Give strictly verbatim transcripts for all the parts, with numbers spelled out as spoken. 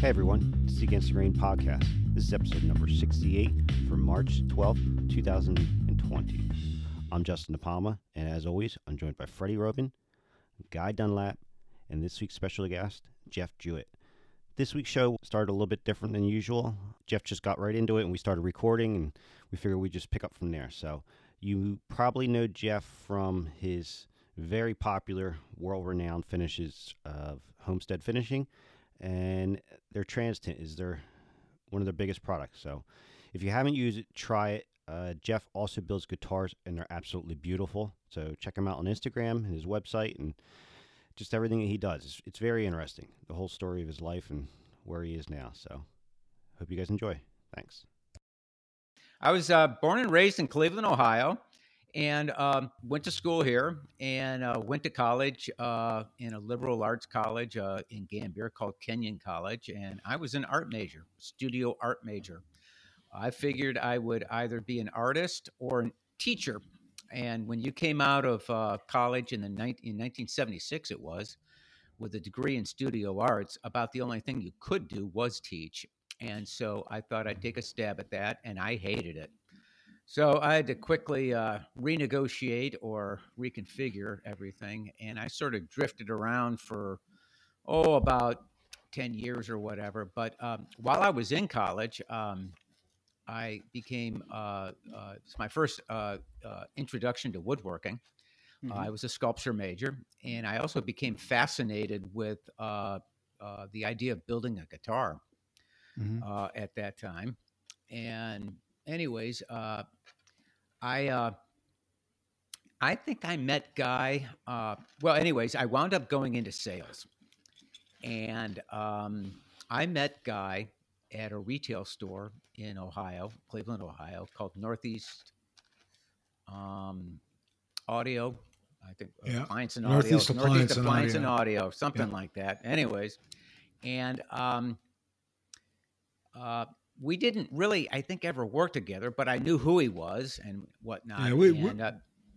Hey everyone, it's the Against the Grain Podcast. This is episode number sixty-eight for March twelfth, two thousand twenty. I'm Justin De Palma, and as always, I'm joined by Freddie Robin, Guy Dunlap, and this week's special guest, Jeff Jewett. This week's show started a little bit different than usual. Jeff just got right into it, and we started recording, and we figured we'd just pick up from there. So you probably know Jeff from his very popular, world-renowned finishes of Homestead Finishing, and their TransTint is their one of their biggest products. So if you haven't used it, try it. Uh, Jeff also builds guitars, and they're absolutely beautiful. So check him out on Instagram and his website and just everything that he does. It's, it's very interesting, the whole story of his life and where he is now. So hope you guys enjoy. Thanks. I was uh, born and raised in Cleveland, Ohio, and um, went to school here and uh, went to college uh, in a liberal arts college uh, in Gambier called Kenyon College. And I was an art major, studio art major. I figured I would either be an artist or a teacher. And when you came out of uh, college in the nineteen seventy-six, it was, with a degree in studio arts, about the only thing you could do was teach. And so I thought I'd take a stab at that, and I hated it. So I had to quickly uh, renegotiate or reconfigure everything, and I sort of drifted around for, oh, about ten years or whatever. But um, while I was in college, um, I became, uh, uh, it's my first uh, uh, introduction to woodworking. Mm-hmm. Uh, I was a sculpture major, and I also became fascinated with uh, uh, the idea of building a guitar mm-hmm. uh, at that time. And anyways, uh, I uh, I think I met Guy. Uh, well, anyways, I wound up going into sales, and um, I met Guy at a retail store in Ohio, Cleveland, Ohio, called Northeast um, Audio. I think yeah. Appliance and Audio, Northeast Appliance, Northeast Appliance and Audio, and audio something yeah. like that. Anyways, and um, uh. we didn't really, I think, ever work together, but I knew who he was and whatnot. Yeah, we, and, uh,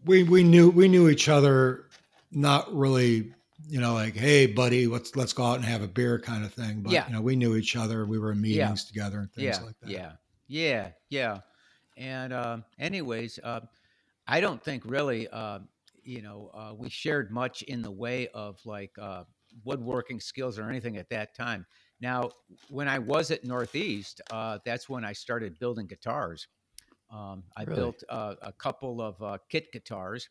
we we knew we knew each other, not really, you know, like, hey, buddy, let's let's go out and have a beer kind of thing. But yeah. you know, we knew each other. We were in meetings yeah. together and things yeah. like that. Yeah, yeah, yeah. And uh, anyways, uh, I don't think really, uh, you know, uh, we shared much in the way of like uh, woodworking skills or anything at that time. Now, when I was at Northeast, uh, that's when I started building guitars. Um, I really? built uh, a couple of uh, kit guitars.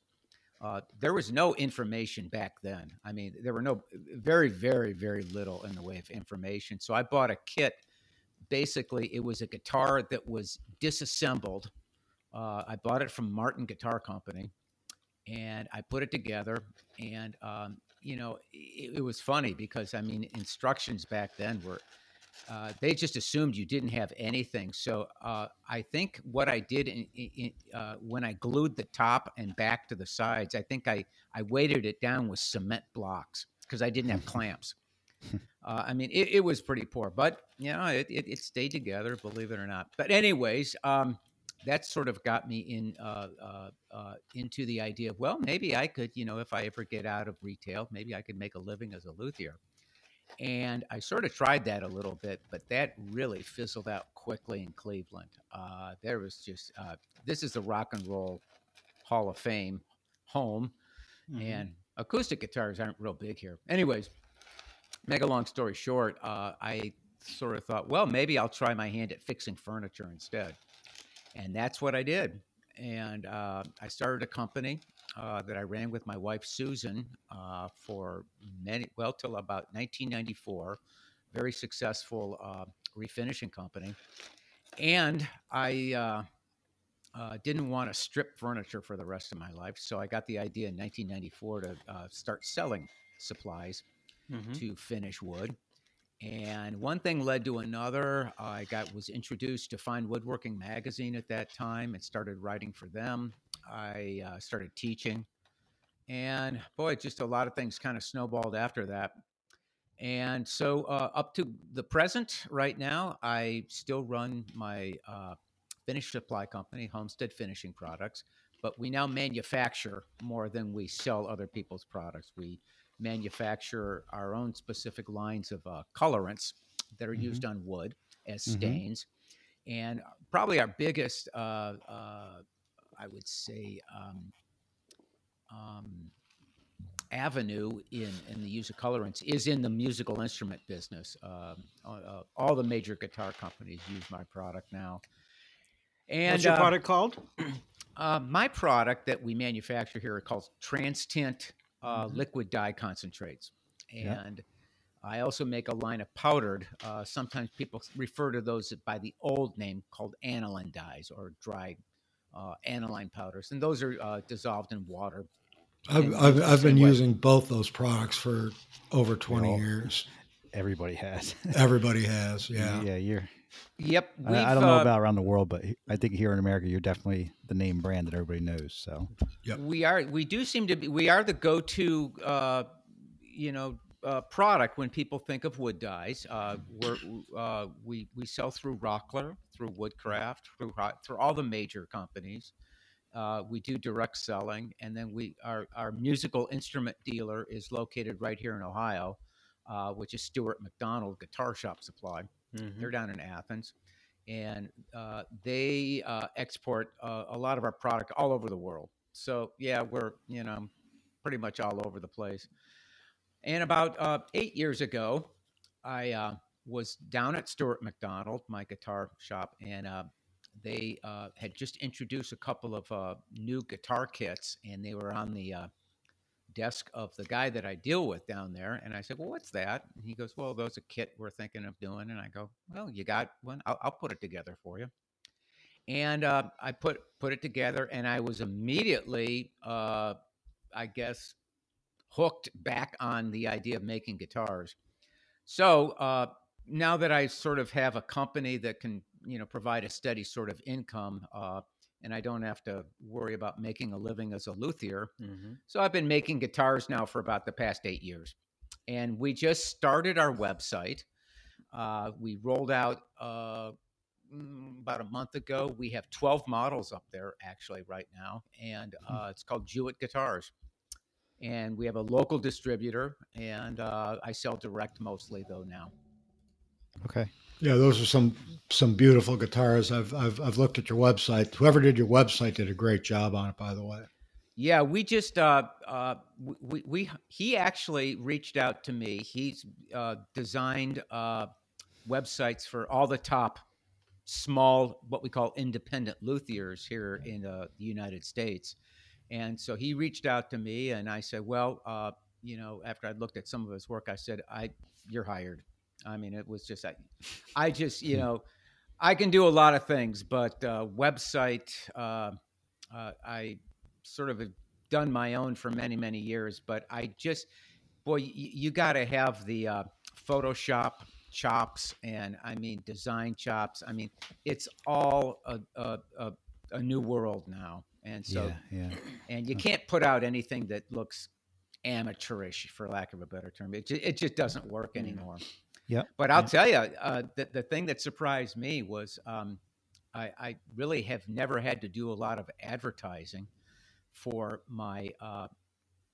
Uh, there was no information back then. I mean, there were no very, very, very little in the way of information. So I bought a kit. Basically, it was a guitar that was disassembled. Uh, I bought it from Martin Guitar Company, and I put it together, and um, you know, it, it was funny because, I mean, instructions back then were, uh, they just assumed you didn't have anything. So uh, I think what I did in, in, uh, when I glued the top and back to the sides, I think I, I weighted it down with cement blocks because I didn't have clamps. Uh, I mean, it, it was pretty poor, but, you know, it, it, it stayed together, believe it or not. But anyways, um, that sort of got me in uh, uh, uh, into the idea of, well, maybe I could, you know, if I ever get out of retail, maybe I could make a living as a luthier. And I sort of tried that a little bit, but that really fizzled out quickly in Cleveland. Uh, there was just, uh, this is the Rock and Roll Hall of Fame home, mm-hmm. and acoustic guitars aren't real big here. Anyways, make a long story short, uh, I sort of thought, well, maybe I'll try my hand at fixing furniture instead. And that's what I did. And uh, I started a company uh, that I ran with my wife, Susan, uh, for many, well, till about nineteen ninety-four, very successful uh, refinishing company. And I uh, uh, didn't want to strip furniture for the rest of my life. So I got the idea in nineteen ninety-four to uh, start selling supplies mm-hmm. to finish wood. And one thing led to another. I got was introduced to Fine Woodworking Magazine at that time and started writing for them. I uh, started teaching. And boy, just a lot of things kind of snowballed after that. And so uh, up to the present right now, I still run my uh, finish supply company, Homestead Finishing Products. But we now manufacture more than we sell other people's products. We manufacture our own specific lines of uh, colorants that are mm-hmm. used on wood as stains. Mm-hmm. And probably our biggest, uh, uh, I would say, um, um, avenue in, in the use of colorants is in the musical instrument business. Um, uh, all the major guitar companies use my product now. And what's your uh, product called? Uh, my product that we manufacture here is called TransTint uh, mm-hmm. liquid dye concentrates. And yep. I also make a line of powdered. Uh, sometimes people refer to those by the old name called aniline dyes or dry uh, aniline powders. And those are uh, dissolved in water. I've, I've, I've been way. using both those products for over twenty well, years. Everybody has. Everybody has, yeah. Yeah, you're... Yep. I, I don't know uh, about around the world, but I think here in America, you're definitely the name brand that everybody knows. So yep. we are, we do seem to be, we are the go-to, uh, you know, uh, product when people think of wood dyes. Uh, we're, uh, we, we sell through Rockler, through Woodcraft, through, through all the major companies. Uh, we do direct selling. And then we, our, our musical instrument dealer is located right here in Ohio, uh, which is Stewart-MacDonald Guitar Shop Supply. Mm-hmm. They're down in Athens, and uh, they uh, export uh, a lot of our product all over the world. So yeah, we're, you know, pretty much all over the place. And about uh, eight years ago, I uh, was down at Stewart-MacDonald, my guitar shop, and uh, they uh, had just introduced a couple of uh, new guitar kits, and they were on the uh, desk of the guy that I deal with down there. And I said, well, what's that? And he goes, well, those are kit we're thinking of doing. And I go, well, you got one? I'll, I'll put it together for you. And uh, I put, put it together, and I was immediately, uh, I guess, hooked back on the idea of making guitars. So uh, now that I sort of have a company that can, you know, provide a steady sort of income, uh, and I don't have to worry about making a living as a luthier. Mm-hmm. So I've been making guitars now for about the past eight years. And we just started our website. Uh, we rolled out uh, about a month ago. We have twelve models up there actually right now. And uh, it's called Jewett Guitars. And we have a local distributor. And uh, I sell direct mostly though now. Okay. Yeah, those are some some beautiful guitars. I've I've I've looked at your website. Whoever did your website did a great job on it, by the way. Yeah, we just uh uh we we he actually reached out to me. He's uh, designed uh, websites for all the top small what we call independent luthiers here in uh, the United States, and so he reached out to me, and I said, well, uh, you know, after I looked at some of his work, I said, I you're hired. I mean, it was just, I, I just, you know, I can do a lot of things, but uh, website, uh, uh, I sort of have done my own for many, many years, but I just, boy, you, you got to have the uh, Photoshop chops and I mean, design chops. I mean, it's all a, a, a, a new world now. And so, yeah, yeah. and you can't put out anything that looks amateurish, for lack of a better term. It, it just doesn't work anymore. Yeah, but I'll yeah. tell you, uh, the, the thing that surprised me was um, I, I really have never had to do a lot of advertising for my uh,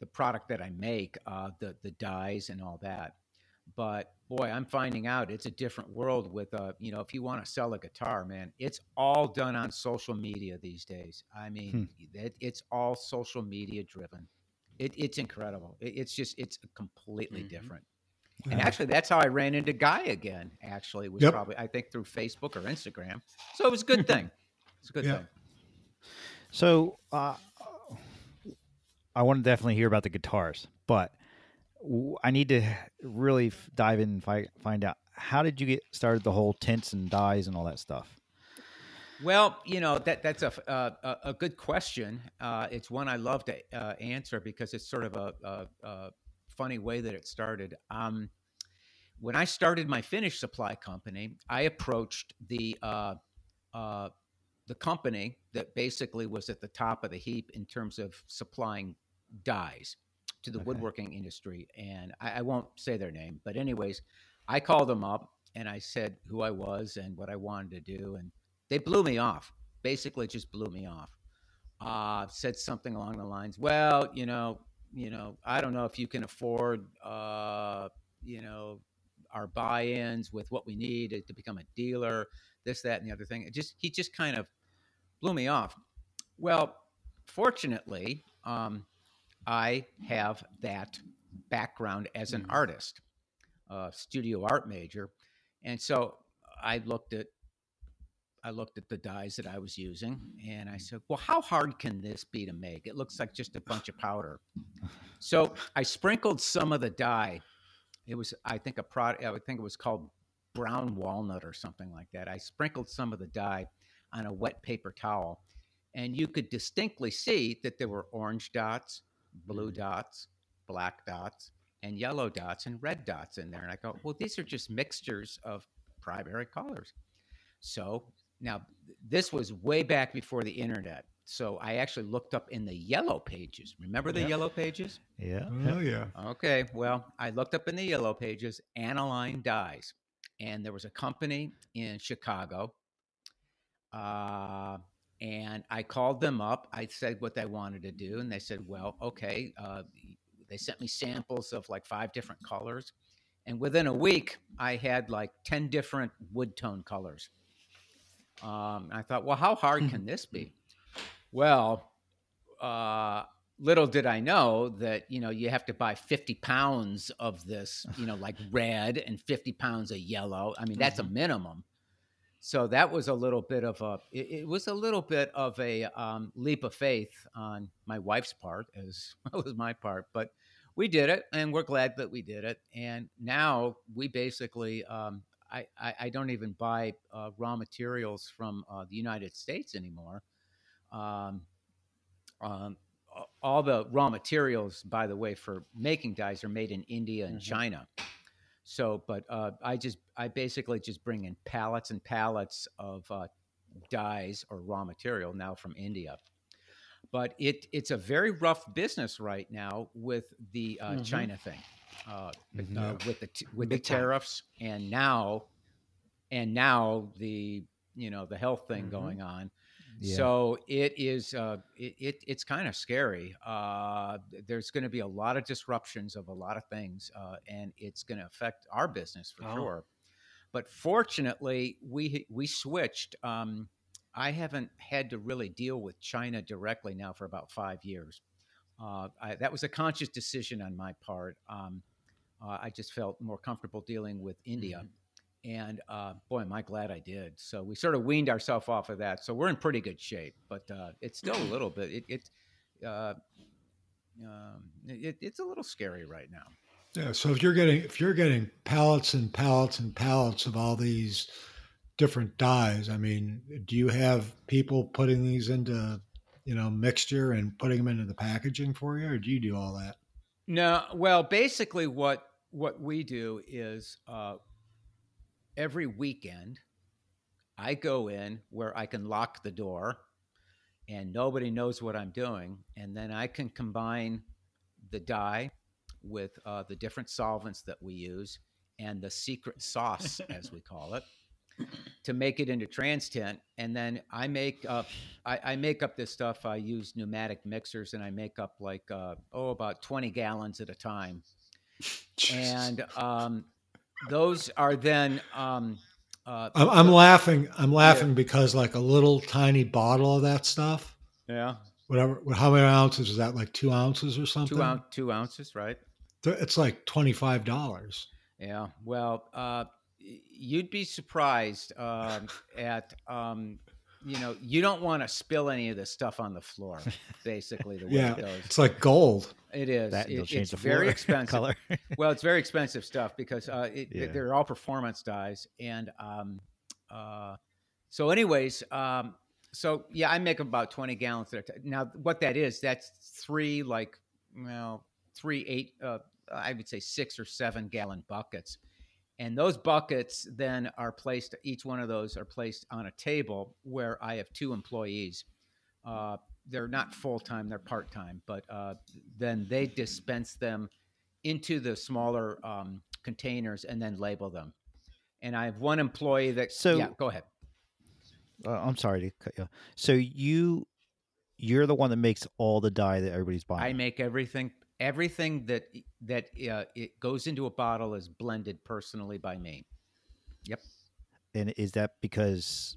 the product that I make, uh, the the dyes and all that. But boy, I'm finding out it's a different world with uh, you know, if you want to sell a guitar, man, it's all done on social media these days. I mean, hmm. it, it's all social media driven. It, it's incredible. It, it's just it's completely mm-hmm. different. Wow. And actually, that's how I ran into Guy again, actually, was yep. probably, I think, through Facebook or Instagram. So it was a good thing. It's a good yeah. thing. So uh, I want to definitely hear about the guitars, but I need to really dive in and find out, how did you get started the whole tints and dyes and all that stuff? Well, you know, that that's a, uh, a good question. Uh, it's one I love to uh, answer because it's sort of a... a, a funny way that it started. Um, when I started my finish supply company, I approached the uh, uh, the company that basically was at the top of the heap in terms of supplying dyes to the okay. woodworking industry. And I, I won't say their name, but anyways, I called them up and I said who I was and what I wanted to do. And they blew me off, basically just blew me off. Uh, said something along the lines, well, you know, you know, I don't know if you can afford, uh, you know, our buy-ins with what we need to, to become a dealer, this, that, and the other thing. It just, he just kind of blew me off. Well, fortunately, um, I have that background as an artist, uh, studio art major. And so I looked at, I looked at the dies that I was using and I said, well, how hard can this be to make? It looks like just a bunch of powder. So I sprinkled some of the dye. It was, I think a product, I think it was called brown walnut or something like that. I sprinkled some of the dye on a wet paper towel and you could distinctly see that there were orange dots, blue dots, black dots, and yellow dots and red dots in there. And I go, well, these are just mixtures of primary colors. So now, this was way back before the internet, so I actually looked up in the yellow pages. Remember the yep. yellow pages? Yeah. Oh, yeah. Okay, well, I looked up in the yellow pages, aniline dyes, and there was a company in Chicago, uh, and I called them up. I said what they wanted to do, and they said, well, okay. Uh, they sent me samples of like five different colors, and within a week, I had like ten different wood tone colors. Um, I thought, well, how hard can this be? Well, uh, little did I know that, you know, you have to buy fifty pounds of this, you know, like red and fifty pounds of yellow. I mean, that's mm-hmm. a minimum. So that was a little bit of a, it, it was a little bit of a um, leap of faith on my wife's part as well as my part, but we did it and we're glad that we did it. And now we basically, um, I, I don't even buy uh, raw materials from uh, the United States anymore. Um, um, all the raw materials, by the way, for making dyes are made in India and mm-hmm. China. So, but uh, I just, I basically just bring in pallets and pallets of uh, dyes or raw material now from India. But it it's a very rough business right now with the uh, mm-hmm. China thing. Uh, mm-hmm. uh, with the t- with Big the tariffs time. and now and now the you know the health thing mm-hmm. going on, yeah. so it is uh, it, it it's kind of scary. Uh, there's going to be a lot of disruptions of a lot of things, uh, and it's going to affect our business for oh. sure. But fortunately, we we switched. Um, I haven't had to really deal with China directly now for about five years. Uh, I, that was a conscious decision on my part. Um, Uh, I just felt more comfortable dealing with India. Mm-hmm. And uh, boy, am I glad I did. So we sort of weaned ourselves off of that. So we're in pretty good shape, but uh, it's still a little bit, it, it, uh, um, it it's a little scary right now. Yeah. So if you're getting, if you're getting pallets and pallets and pallets of all these different dyes, I mean, do you have people putting these into, you know, mixture and putting them into the packaging for you, or do you do all that? No. Well, basically what, what we do is uh, every weekend I go in where I can lock the door and nobody knows what I'm doing. And then I can combine the dye with uh, the different solvents that we use and the secret sauce, as we call it, to make it into TransTint. And then I make up, I, I make up this stuff. I use pneumatic mixers and I make up like, uh, oh, about twenty gallons at a time. And um, those are then. Um, uh, I'm, I'm laughing. I'm laughing yeah. because like a little tiny bottle of that stuff. Yeah. Whatever. How many ounces is that? Like two ounces or something? Two, ou- two ounces, right? It's like twenty-five dollars. Yeah. Well, uh, you'd be surprised uh, at, um, you know, you don't want to spill any of this stuff on the floor, basically. The way yeah, it goes. It's like gold. It is. That, it, it's very expensive. Color. Well, it's very expensive stuff because uh, it, yeah. they're all performance dyes. And um, uh, so anyways, um, so yeah, I make about twenty gallons at a time. Now, what that is, that's three, like, well, three, eight, uh, I would say six or seven gallon buckets. And those buckets then are placed, each one of those are placed on a table where I have two employees. Uh, they're not full-time, they're part-time, but uh, then they dispense them into the smaller um, containers and then label them. And I have one employee that, so, yeah, go ahead. Uh, I'm sorry to cut you off. So you, you're the one that makes all the dye that everybody's buying. I make everything Everything that that uh, it goes into a bottle is blended personally by me. Yep. And is that because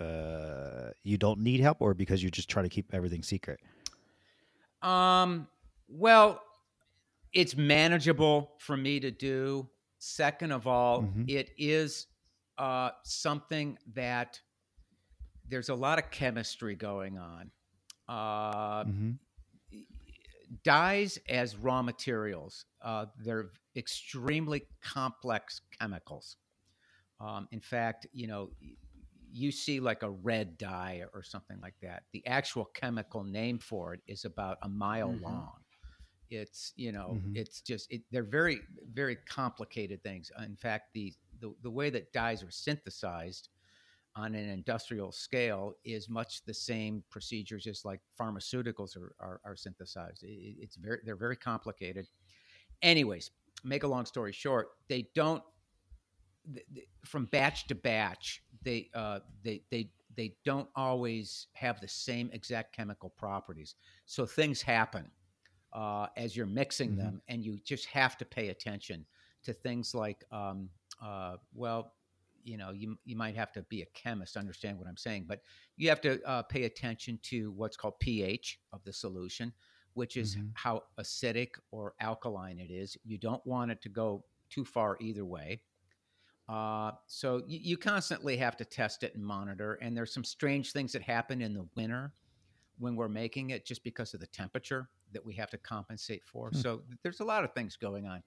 uh, you don't need help, or because you just try to keep everything secret? Um. Well, it's manageable for me to do. Second of all, mm-hmm. it is uh, something that there's a lot of chemistry going on. Uh, mm-hmm. Dyes as raw materials, uh, they're extremely complex chemicals. Um, in fact, you know, you see like a red dye or something like that. The actual chemical name for it is about a mile mm-hmm. long. It's, you know, mm-hmm. it's just, it, they're very, very complicated things. In fact, the, the, the way that dyes are synthesized on an industrial scale is much the same procedures as like pharmaceuticals are, are, are synthesized. It, it's very, they're very complicated. Anyways, make a long story short, they don't, th- th- from batch to batch, they, uh, they, they, they don't always have the same exact chemical properties. So things happen uh, as you're mixing mm-hmm. them, and you just have to pay attention to things like, um, uh, well, you know, you you might have to be a chemist to understand what I'm saying, but you have to uh, pay attention to what's called pH of the solution, which is mm-hmm. how acidic or alkaline it is. You don't want it to go too far either way. Uh, so you, you constantly have to test it and monitor. And there's some strange things that happen in the winter when we're making it, just because of the temperature that we have to compensate for. Mm-hmm. So there's a lot of things going on.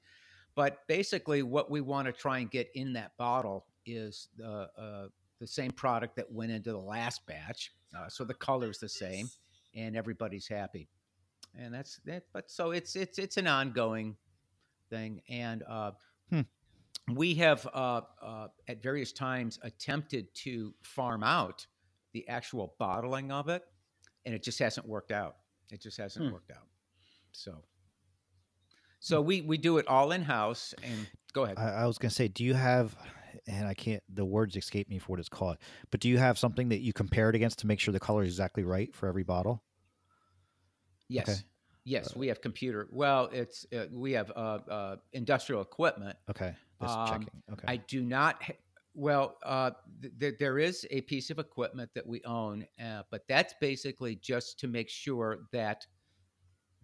But basically what we want to try and get in that bottle is the uh, the same product that went into the last batch, uh, so the color's the same, and everybody's happy, and that's that. But so it's it's it's an ongoing thing, and uh, hmm. we have uh, uh, at various times attempted to farm out the actual bottling of it, and it just hasn't worked out. It just hasn't hmm. worked out. So so hmm. we we do it all in house. And go ahead. I, I was gonna say, do you have? And I can't, the words escape me for what it's called. But do you have something that you compare it against to make sure the color is exactly right for every bottle? Yes. Okay. Yes, uh, we have computer. Well, it's, uh, we have uh, uh, industrial equipment. Okay. That's um, checking. Okay. I do not, ha- well, uh, th- th- there is a piece of equipment that we own, uh, but that's basically just to make sure that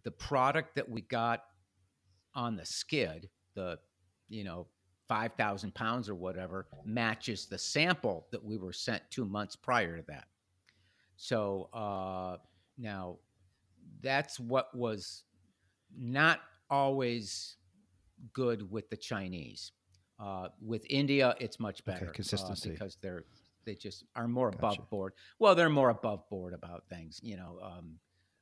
the product that we got on the skid, the, you know, five thousand pounds or whatever, matches the sample that we were sent two months prior to that. So uh, now that's what was not always good with the Chinese. Uh, with India, it's much better. Okay, consistency. Uh, because they're, they just are more gotcha. above board. Well, they're more above board about things. You know, um,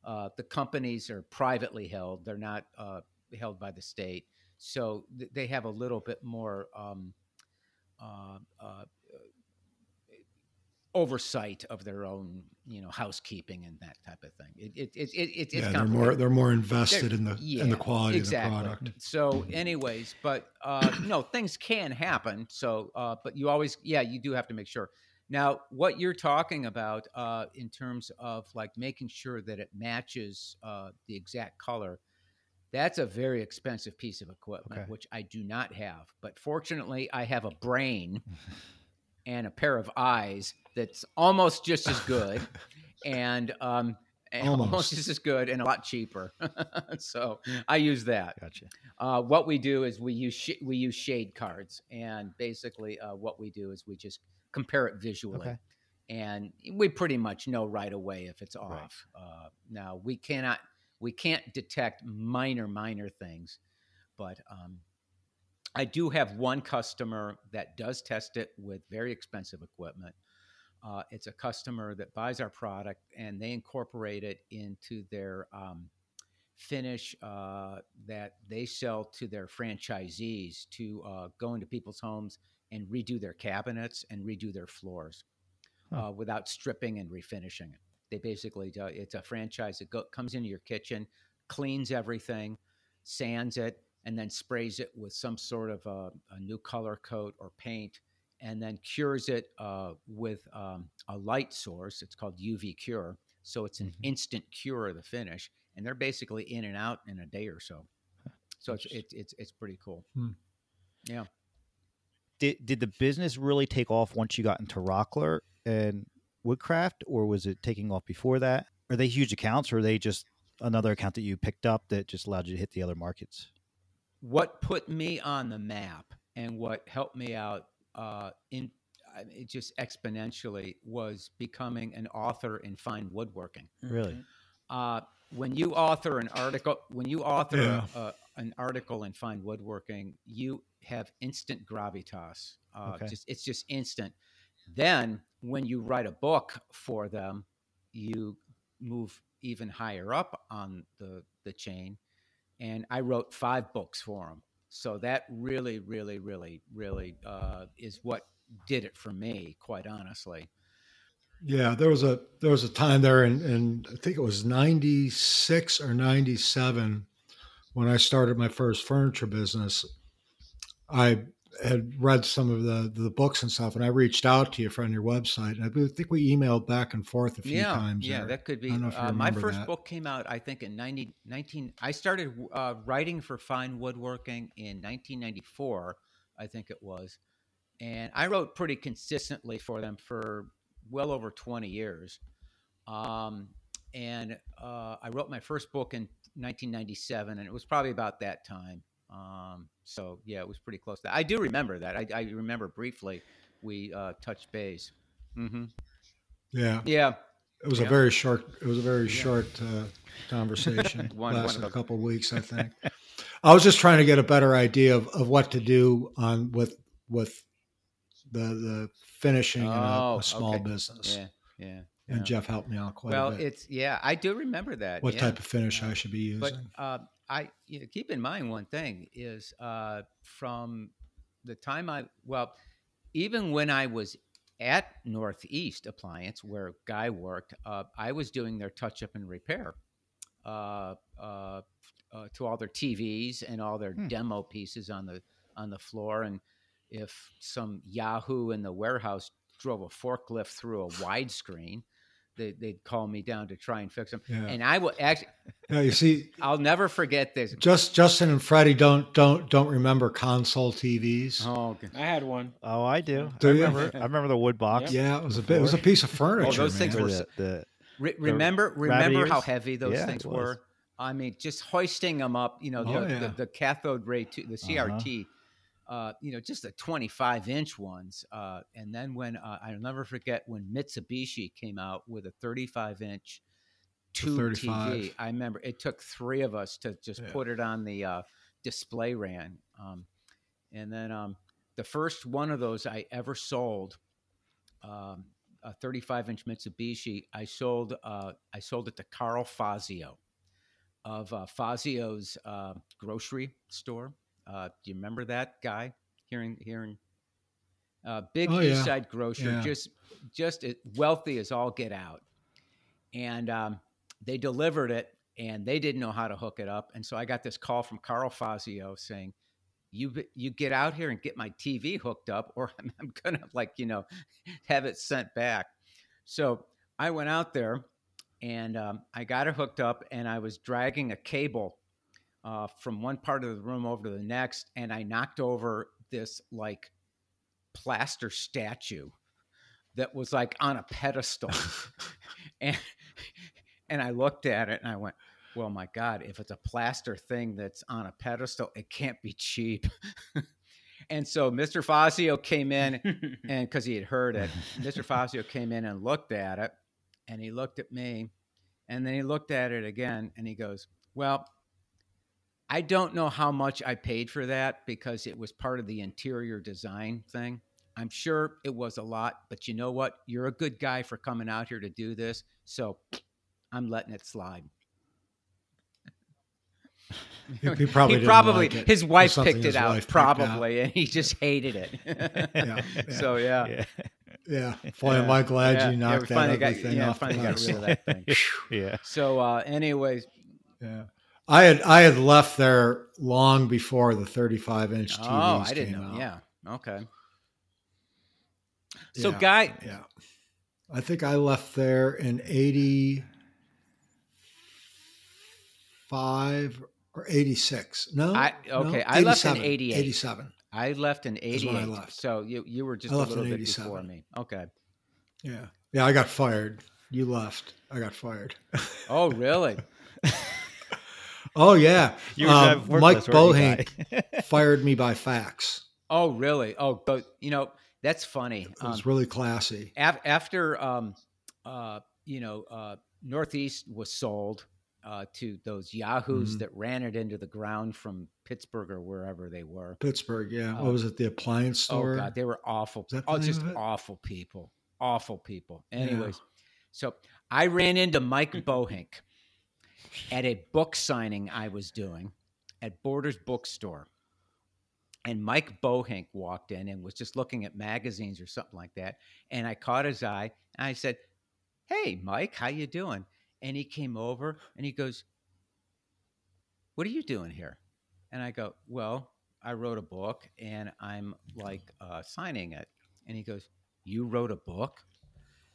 uh, the companies are privately held. They're not uh, held by the state. So th- they have a little bit more um, uh, uh, oversight of their own, you know, housekeeping and that type of thing. It, it, it, it, it's yeah, they're more they're more invested they're, in the yeah, in the quality exactly. of the product. So, anyways, but uh, no, things can happen. So, uh, but you always, yeah, you do have to make sure. Now, what you're talking about uh, in terms of like making sure that it matches uh, the exact color. That's a very expensive piece of equipment, okay. which I do not have. But fortunately, I have a brain and a pair of eyes that's almost just as good, and, um, and almost. almost just as good and a lot cheaper. So I use that. Gotcha. Uh, what we do is we use sh- we use shade cards, and basically uh, what we do is we just compare it visually. Okay. And we pretty much know right away if it's off. Right. Uh, now, we cannot... We can't detect minor, minor things, but um, I do have one customer that does test it with very expensive equipment. Uh, it's a customer that buys our product, and they incorporate it into their um, finish uh, that they sell to their franchisees to uh, go into people's homes and redo their cabinets and redo their floors huh. uh, without stripping and refinishing it. They basically do, it's a franchise that go, comes into your kitchen, cleans everything, sands it, and then sprays it with some sort of a, a new color coat or paint, and then cures it uh, with um, a light source. It's called U V cure. So it's an mm-hmm. instant cure of the finish, and they're basically in and out in a day or so. So it's it's it's, it's pretty cool. Hmm. Yeah. Did did the business really take off once you got into Rockler and Woodcraft, or was it taking off before that? Are they huge accounts, or are they just another account that you picked up that just allowed you to hit the other markets? What put me on the map and what helped me out uh, in I mean, just exponentially was becoming an author in Fine Woodworking. Really? Uh, when you author an article, when you author yeah. a, a, an article in Fine Woodworking, you have instant gravitas. Uh, okay. Just it's just instant. Then when you write a book for them, you move even higher up on the, the chain. And I wrote five books for them. So that really, really, really, really uh, is what did it for me, quite honestly. Yeah, there was a there was a time there, and and I think it was ninety-six or ninety-seven when I started my first furniture business. I had read some of the, the books and stuff, and I reached out to you from your website. And I think we emailed back and forth a few yeah, times. Yeah, there. That could be. Uh, my first that. book came out, I think, in nineteen nineteen. I started uh, writing for Fine Woodworking in nineteen ninety-four, I think it was. And I wrote pretty consistently for them for well over twenty years. Um, and uh, I wrote my first book in nineteen ninety-seven, and it was probably about that time. Um, so yeah, it was pretty close to that. I do remember that. I, I remember briefly, we, uh, touched base. Mm-hmm. Yeah. Yeah. It was yeah. a very short, it was a very yeah. short, uh, conversation. one, lasted one a couple of weeks, I think. I was just trying to get a better idea of, of what to do on with, with the, the finishing oh, in a, a small okay. business. Yeah. Yeah. And yeah. Jeff helped me out quite well, a bit. Well, it's, yeah, I do remember that. What yeah. type of finish yeah. I should be using. But, uh, I you know, keep in mind one thing is uh, from the time I, well, even when I was at Northeast Appliance where Guy worked, uh, I was doing their touch-up and repair uh, uh, uh, to all their T Vs and all their hmm. demo pieces on the on the floor. And if some yahoo in the warehouse drove a forklift through a widescreen, They, they'd call me down to try and fix them. Yeah. And I will actually, yeah, you see, I'll never forget this. Just Justin and Freddie don't, don't, don't remember console T Vs. Oh, okay. I had one. Oh, I do. do I remember, I remember the wood box. Yeah. yeah it was a bit, it was a piece of furniture. Oh, those man. things were, the, the, re- remember, remember radiators? How heavy those yeah, things were. I mean, just hoisting them up, you know, oh, the, yeah. the, the cathode ray to the C R T, uh-huh. Uh, you know, just the twenty-five inch ones. Uh, and then when uh, I'll never forget when Mitsubishi came out with a thirty-five inch tube T V. I remember it took three of us to just yeah. put it on the uh, display ran. Um, and then um, the first one of those I ever sold, um, a thirty-five inch Mitsubishi, I sold. Uh, I sold it to Carl Fazio of uh, Fazio's uh, grocery store. Uh, do you remember that guy here in, here in uh, Big oh, East Side yeah. grocer, yeah. just just as wealthy as all get out. And um, they delivered it, and they didn't know how to hook it up. And so I got this call from Carl Fazio saying, you you get out here and get my T V hooked up, or I'm, I'm going to, like, you know, have it sent back. So I went out there, and um, I got it hooked up, and I was dragging a cable Uh, from one part of the room over to the next, and I knocked over this like plaster statue that was like on a pedestal. and and I looked at it and I went, well, my God, if it's a plaster thing that's on a pedestal, it can't be cheap. And so Mister Fazio came in, and because he had heard it, Mister Fazio came in and looked at it, and he looked at me, and then he looked at it again, and he goes, well, I don't know how much I paid for that because it was part of the interior design thing. I'm sure it was a lot, but you know what? You're a good guy for coming out here to do this, so I'm letting it slide. He probably, he probably like his wife picked it out, probably, out. And he just hated it. yeah, yeah, so, yeah. Yeah. Yeah, boy, am I glad yeah, you knocked yeah, that got, thing yeah, off. Yeah, finally got rid of that thing. yeah. So, uh, anyways. Yeah. I had I had left there long before the thirty-five inch T Vs came out. Oh, I didn't know. Out. Yeah. Okay. So, yeah. Guy. Yeah. I think I left there in eighty eighty-five or eighty-six. No, I, okay. No? I left in eighty-eight. eighty-seven. I left in eighty-eight. Is when I left. So you, you were just a little bit before me. Okay. Yeah. Yeah. I got fired. You left. I got fired. Oh, really? Oh, yeah. You um, Mike Bohinc fired me by fax. Oh, really? Oh, but you know, that's funny. It was um, really classy. Af- after, um, uh, you know, uh, Northeast was sold uh, to those yahoos mm-hmm. that ran it into the ground from Pittsburgh or wherever they were. Pittsburgh, yeah. Uh, what was it, the appliance store? Oh, God, they were awful. Oh, just awful people. Awful people. Anyways, yeah. So I ran into Mike Bohinc at a book signing I was doing at Borders bookstore. And Mike Bohinc walked in and was just looking at magazines or something like that. And I caught his eye and I said, "Hey, Mike, how you doing?" And he came over and he goes, "What are you doing here?" And I go, "Well, I wrote a book and I'm like uh, signing it." And he goes, "You wrote a book?"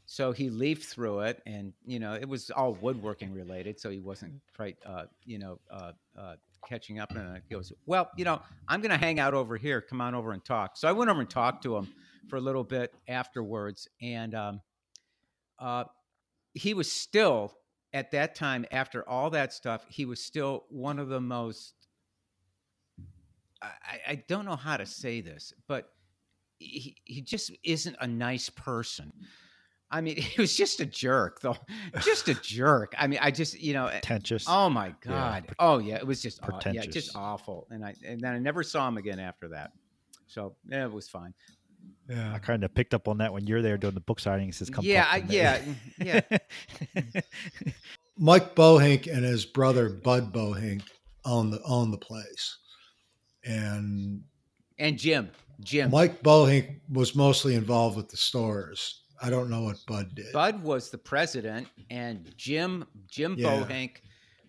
So he leafed through it, and you know it was all woodworking related. So he wasn't quite, uh, you know, uh, uh, catching up. And he goes, "Well, you know, I'm going to hang out over here. Come on over and talk." So I went over and talked to him for a little bit afterwards, and um, uh, he was still at that time after all that stuff. He was still one of the most. I, I don't know how to say this, but he he just isn't a nice person. I mean, he was just a jerk, though. Just a jerk. I mean, I just, you know, pretentious. Oh my God. Yeah. Oh yeah, it was just, aw- yeah, just awful. And I and then I never saw him again after that. So yeah, it was fine. Yeah, I kind of picked up on that when you're there doing the book signings. Says, "Come yeah, I, yeah, yeah." Mike Bohinc and his brother Bud Bohinc own the own the place, and and Jim, Jim. Mike Bohinc was mostly involved with the stores. I don't know what Bud did. Bud was the president, and Jim Jim yeah. Bohinc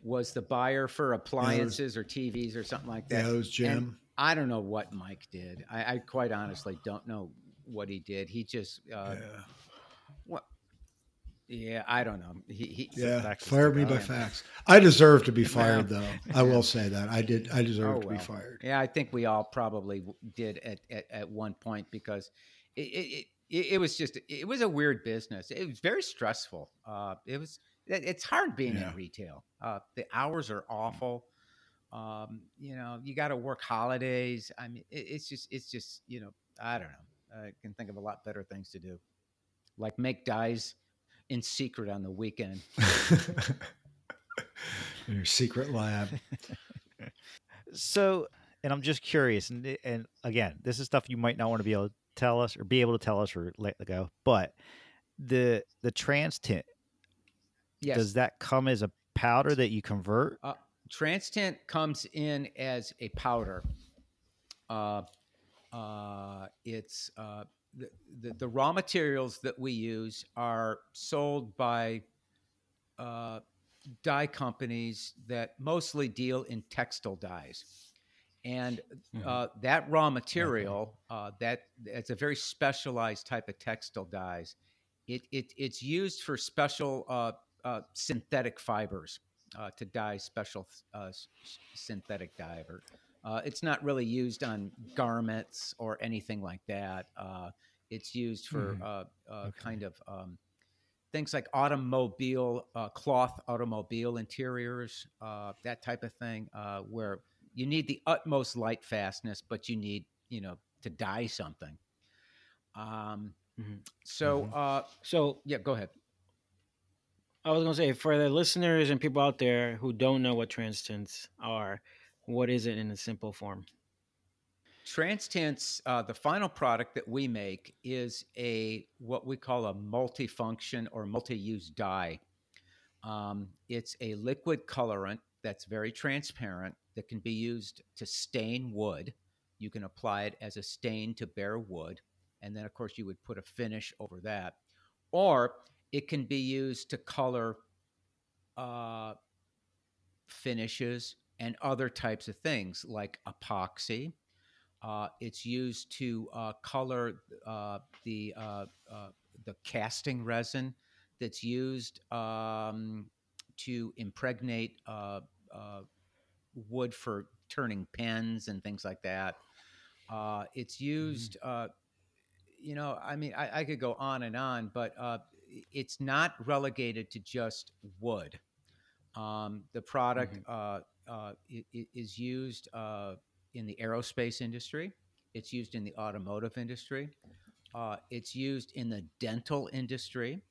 was the buyer for appliances yeah, was, or T Vs or something like that. Yeah, it was Jim. And I don't know what Mike did. I, I quite honestly don't know what he did. He just uh, yeah. What? Yeah, I don't know. He, he yeah, fired me by fax. I deserve to be fired, though. I will say that I did. I deserve oh, well. to be fired. Yeah, I think we all probably did at at, at one point because it. it, it It was just, it was a weird business. It was very stressful. Uh, it was, it's hard being yeah. in retail. Uh, the hours are awful. Um, you know, you got to work holidays. I mean, it, it's just, it's just, you know, I don't know. I can think of a lot better things to do. Like make dyes in secret on the weekend. In your secret lab. So, and I'm just curious. And, and again, this is stuff you might not want to be able to tell us or be able to tell us or let go, but the the TransTint, yes, does that come as a powder that you convert? Uh, TransTint comes in as a powder. Uh, uh, it's uh, the, the the raw materials that we use are sold by uh, dye companies that mostly deal in textile dyes. And uh, mm-hmm. that raw material, uh, that it's a very specialized type of textile dyes. It it it's used for special uh, uh, synthetic fibers uh, to dye special uh, synthetic dye. Uh, it's not really used on garments or anything like that. Uh, it's used for mm-hmm. uh, uh, okay. kind of um, things like automobile uh, cloth, automobile interiors, uh, that type of thing, uh, where you need the utmost light fastness, but you need, you know, to dye something. Um, mm-hmm. So, mm-hmm. Uh, so yeah, go ahead. I was going to say, for the listeners and people out there who don't know what transtints are, what is it in a simple form? Transtints, uh, the final product that we make is a, what we call a multifunction or multi-use dye. Um, it's a liquid colorant that's very transparent, that can be used to stain wood. You can apply it as a stain to bare wood. And then, of course, you would put a finish over that. Or it can be used to color uh, finishes and other types of things like epoxy. Uh, it's used to uh, color uh, the, uh, uh, the casting resin that's used um, to impregnate uh, uh, wood for turning pens and things like that. Uh, it's used, mm-hmm. uh, you know, I mean, I, I could go on and on, but uh, it's not relegated to just wood. Um, the product mm-hmm. uh, uh, is used uh, in the aerospace industry. It's used in the automotive industry. Uh, it's used in the dental industry.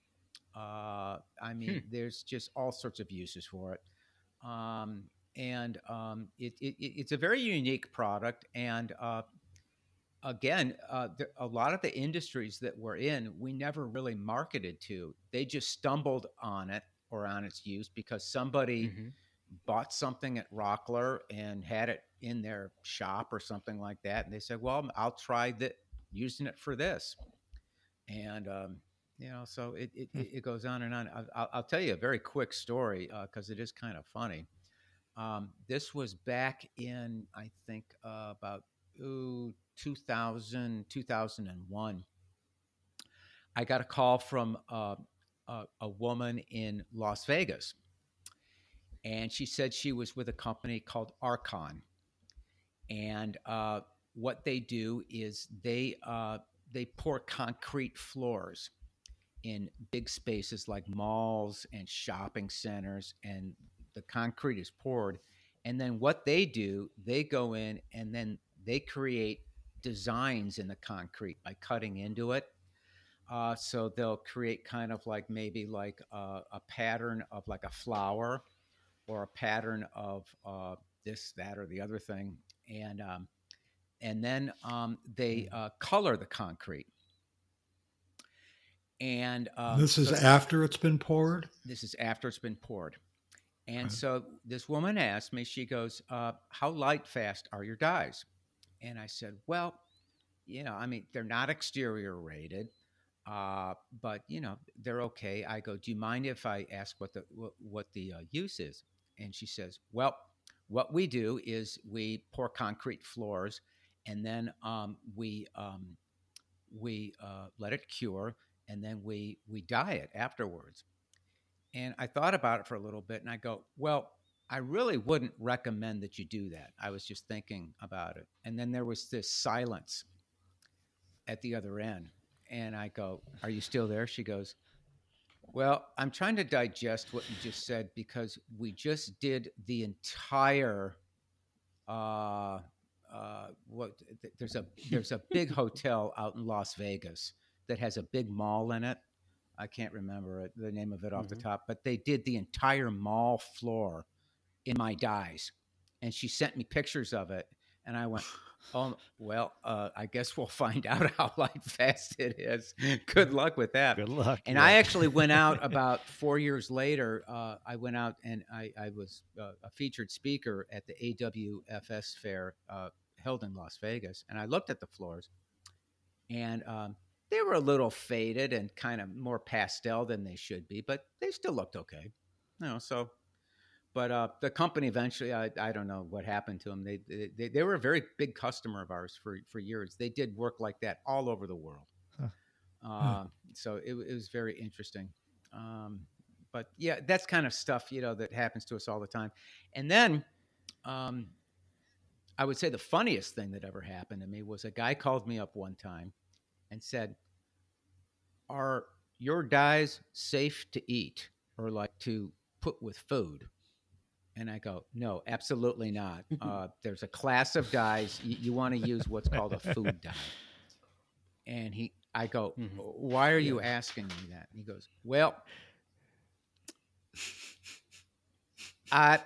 Uh, I mean, hmm. there's just all sorts of uses for it. Um, and um, it, it, it's a very unique product. And uh, again, uh, there, a lot of the industries that we're in, we never really marketed to. They just stumbled on it or on its use because somebody mm-hmm. bought something at Rockler and had it in their shop or something like that. And they said, well, I'll try that using it for this. And, um, you know, so it, it, it goes on and on. I'll, I'll tell you a very quick story uh, because it is kind of funny. Um, this was back in, I think, uh, about ooh, two thousand, two thousand one. I got a call from uh, a, a woman in Las Vegas. And she said she was with a company called Archon. And uh, what they do is they uh, they pour concrete floors in big spaces like malls and shopping centers, and the concrete is poured. And then what they do, they go in and then they create designs in the concrete by cutting into it. Uh, so they'll create kind of like maybe like a, a pattern of like a flower or a pattern of uh, this, that, or the other thing. And um, and then um, they uh, color the concrete. And uh, this is so after it's been poured? This is after it's been poured. And right. So this woman asked me, she goes, uh, how light fast are your dyes? And I said, well, you know, I mean, they're not exterior rated, uh, but, you know, they're okay. I go, do you mind if I ask what the what, what the uh, use is? And she says, well, what we do is we pour concrete floors, and then um, we um, we uh, let it cure, and then we we dye it afterwards. And I thought about it for a little bit, and I go, well, I really wouldn't recommend that you do that. I was just thinking about it. And then there was this silence at the other end. And I go, are you still there? She goes, well, I'm trying to digest what you just said because we just did the entire, uh, uh, what, there's a, there's a big hotel out in Las Vegas that has a big mall in it. I can't remember it, the name of it off mm-hmm. the top, but they did the entire mall floor in my dyes. And she sent me pictures of it. And I went, oh, well, uh, I guess we'll find out how light fast it is. Good luck with that. Good luck. And yeah. I actually went out about four years later. Uh, I went out and I, I was uh, a featured speaker at the A W F S fair uh, held in Las Vegas. And I looked at the floors, and um, they were a little faded and kind of more pastel than they should be, but they still looked okay. You know, so... But uh, the company eventually, I, I don't know what happened to them. They, they they were a very big customer of ours for, for years. They did work like that all over the world. Huh. Uh, huh. So it, it was very interesting. Um, but yeah, that's kind of stuff, you know, that happens to us all the time. And then um, I would say the funniest thing that ever happened to me was a guy called me up one time and said, are your dyes safe to eat or like to put with food? And I go, no, absolutely not. Uh, there's a class of dyes. You, you want to use what's called a food dye. And he, I go, mm-hmm. why are you asking me that? And he goes, well, I.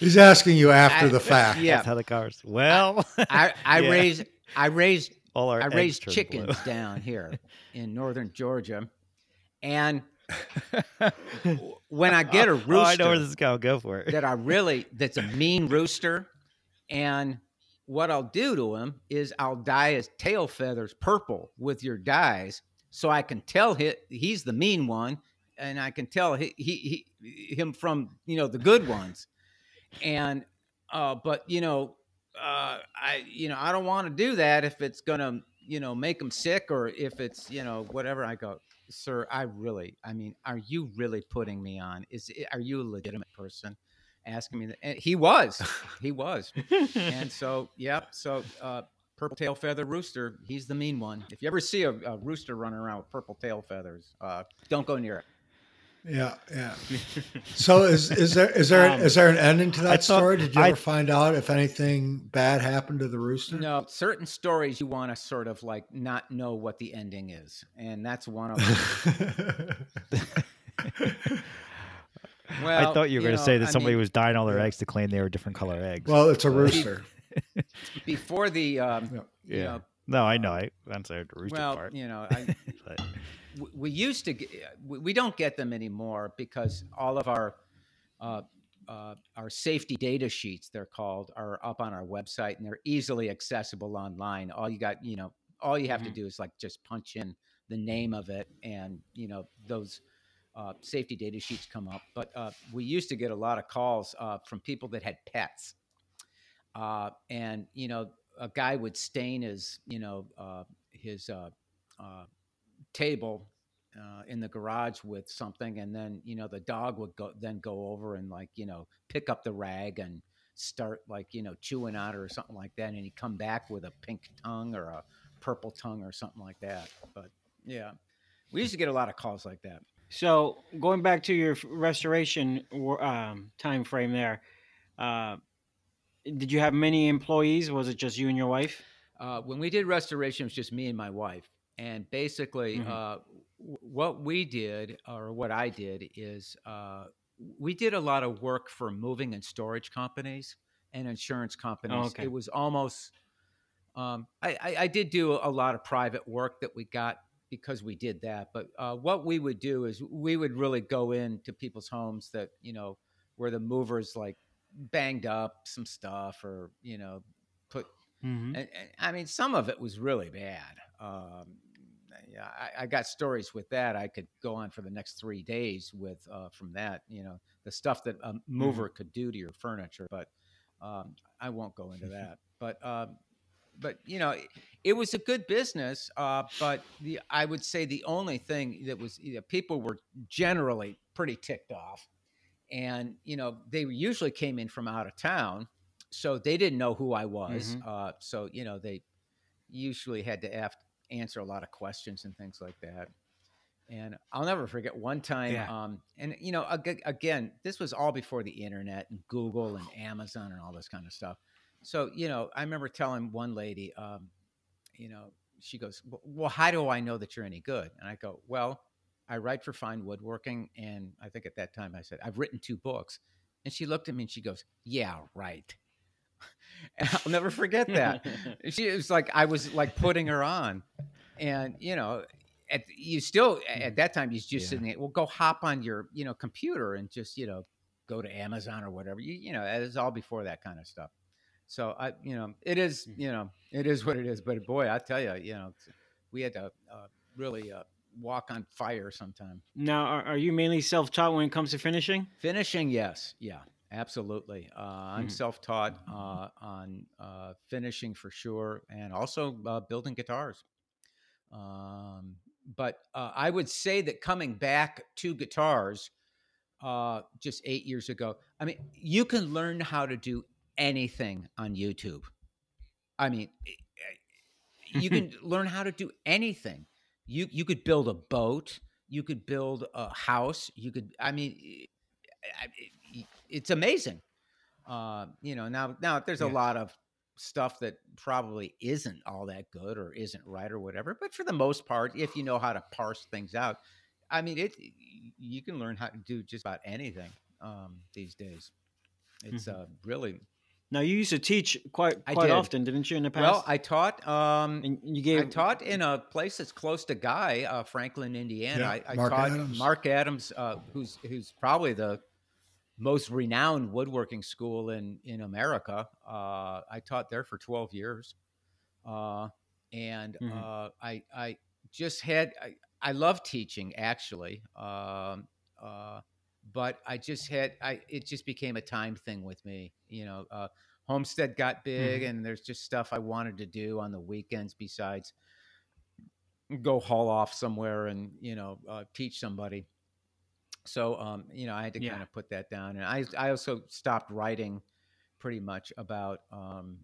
He's asking you after I, the fact. Yeah. That's how the cars. Well, I, I, I yeah. raised, I raised, All our I raised chickens blue. down here in northern Georgia, and. When I get a rooster, oh, I know where this is going. Go for it. That I really, that's a mean rooster, and what I'll do to him is I'll dye his tail feathers purple with your dyes, so I can tell he, he's the mean one, and I can tell he, he, he him from you know the good ones, and uh, but you know uh, I you know I don't want to do that if it's gonna you know make him sick or if it's you know whatever. I go. Sir, I really, I mean, are you really putting me on? Is, are you a legitimate person? asking me that. He was, he was. And so, yeah. So, uh, purple tail feather rooster. He's the mean one. If you ever see a, a rooster running around with purple tail feathers, uh, don't go near it. Yeah, yeah. So is is there is there um, is there an ending to that thought, story? Did you I, ever find out if anything bad happened to the rooster? No, certain stories you want to sort of like not know what the ending is, and that's one of them. Well, I thought you were going to say that I somebody mean, was dyeing all their yeah. eggs to claim they were different color eggs. Well, it's a rooster. Before the um, yeah. yeah. You know, no, I know. I answered the rooster well, part. Well, you know, I. But. We used to, we don't get them anymore because all of our uh, uh, our safety data sheets, they're called, are up on our website and they're easily accessible online. All you got, you know, all you have mm-hmm. to do is like just punch in the name of it, and you know those uh, safety data sheets come up. But uh, we used to get a lot of calls uh, from people that had pets, uh, and you know a guy would stain his, you know, uh, his. Uh, uh, table uh, in the garage with something, and then you know the dog would go then go over and like you know pick up the rag and start like you know chewing on it or something like that, and he'd come back with a pink tongue or a purple tongue or something like that. But yeah, we used to get a lot of calls like that. So going back to your restoration um, time frame there, uh, did you have many employees? Was it just you and your wife? Uh, when we did restoration, it was just me and my wife. And basically, mm-hmm. uh, what we did, or what I did, is uh, we did a lot of work for moving and storage companies and insurance companies. Oh, okay. It was almost, um, I, I, I did do a lot of private work that we got because we did that. But uh, what we would do is we would really go into people's homes that, you know, where the movers like banged up some stuff or, you know, put, mm-hmm. and, and, I mean, some of it was really bad. Um, yeah, I, I got stories with that. I could go on for the next three days with, uh, from that, you know, the stuff that a mover mm-hmm. could do to your furniture, but, um, I won't go into that, but, um, but you know, it, it was a good business. Uh, but the, I would say the only thing that was, you know, people were generally pretty ticked off, and, you know, they usually came in from out of town, so they didn't know who I was. Mm-hmm. Uh, so, you know, they usually had to ask, answer a lot of questions and things like that. And I'll never forget one time. Yeah. Um, and you know, ag- again, this was all before the internet and Google and Amazon and all this kind of stuff. So, you know, I remember telling one lady, um, you know, she goes, well, how do I know that you're any good? And I go, well, I write for Fine Woodworking. And I think at that time I said, I've written two books. And she looked at me and she goes, yeah, right. And I'll never forget that. She was like, I was like putting her on, and you know, at, you still at that time you just yeah. sitting there. Well, go hop on your you know computer and just you know go to Amazon or whatever. You you know, it was all before that kind of stuff. So I you know it is you know it is what it is. But boy, I tell you, you know, we had to uh, really uh, walk on fire sometime. Now, are, are you mainly self-taught when it comes to finishing? Finishing, yes, yeah. Absolutely. Uh, I'm mm-hmm. self-taught uh, on uh, finishing for sure, and also uh, building guitars. Um, but uh, I would say that coming back to guitars uh, just eight years ago, I mean, you can learn how to do anything on YouTube. I mean, you can learn how to do anything. You you could build a boat. You could build a house. You could, I mean... it's amazing. Uh, you know, now, now there's yeah. a lot of stuff that probably isn't all that good or isn't right or whatever, but for the most part, if you know how to parse things out, I mean, it, you can learn how to do just about anything, um, these days. It's, mm-hmm. uh, really. Now you used to teach quite, quite did. often, didn't you, in the past? Well, I taught, um, and you gave... I taught in a place that's close to Guy, uh, Franklin, Indiana. Yeah, I, I Mark taught Adams. Mark Adams, uh, who's, who's probably the most renowned woodworking school in, in America. Uh, I taught there for twelve years. Uh, and, mm-hmm. uh, I, I just had, I, I love teaching actually. Um, uh, uh, but I just had, I, it just became a time thing with me, you know, uh, Homestead got big mm-hmm. and there's just stuff I wanted to do on the weekends besides go haul off somewhere and, you know, uh, teach somebody. So, um, you know, I had to yeah. kind of put that down. And I, I also stopped writing pretty much about, um,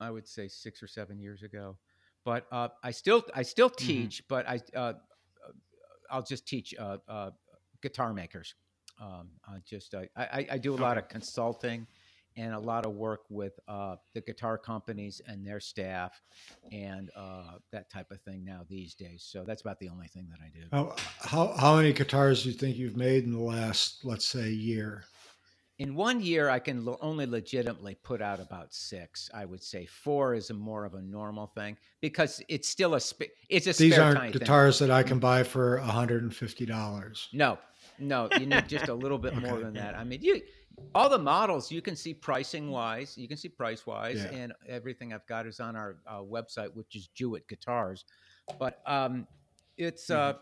I would say six or seven years ago, but, uh, I still, I still teach, mm-hmm. but I, uh, I'll just teach, uh, uh, guitar makers. Um, I just, I, I, I do a lot of consulting and a lot of work with, uh, the guitar companies and their staff and, uh, that type of thing now these days. So that's about the only thing that I do. How, how, how many guitars do you think you've made in the last, let's say, year? In one year, I can lo- only legitimately put out about six. I would say four is a more of a normal thing because it's still a sp- it's a These spare aren't guitars thing. That I can buy for one hundred fifty dollars. No, no, you need just a little bit okay. more than that. I mean, you all the models you can see pricing wise, you can see price wise, yeah. and everything I've got is on our uh, website, which is Jewett Guitars. But um, it's mm-hmm. uh.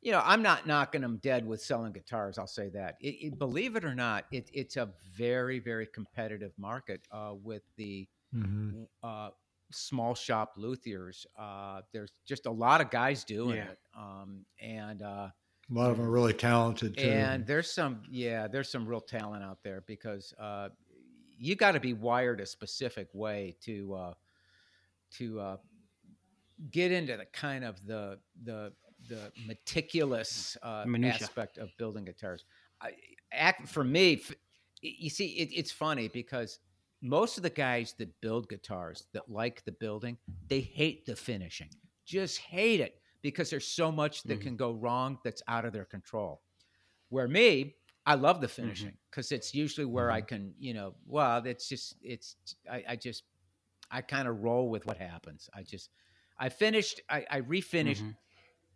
You know, I'm not knocking them dead with selling guitars. I'll say that. It, it, believe it or not, it, it's a very, very competitive market uh, with the mm-hmm. uh, small shop luthiers. Uh, there's just a lot of guys doing yeah. it, um, and uh, a lot of them are really talented too. And there's some, yeah, there's some real talent out there because uh, you got to be wired a specific way to uh, to uh, get into the kind of the the. the meticulous uh, aspect of building guitars. I, act, for me, f- you see, it, it's funny because most of the guys that build guitars that like the building, they hate the finishing, just hate it because there's so much that mm-hmm. can go wrong that's out of their control. Where me, I love the finishing because mm-hmm. it's usually where mm-hmm. I can, you know, well, it's just, it's, I, I just, I kind of roll with what happens. I just, I finished, I, I refinished. Mm-hmm.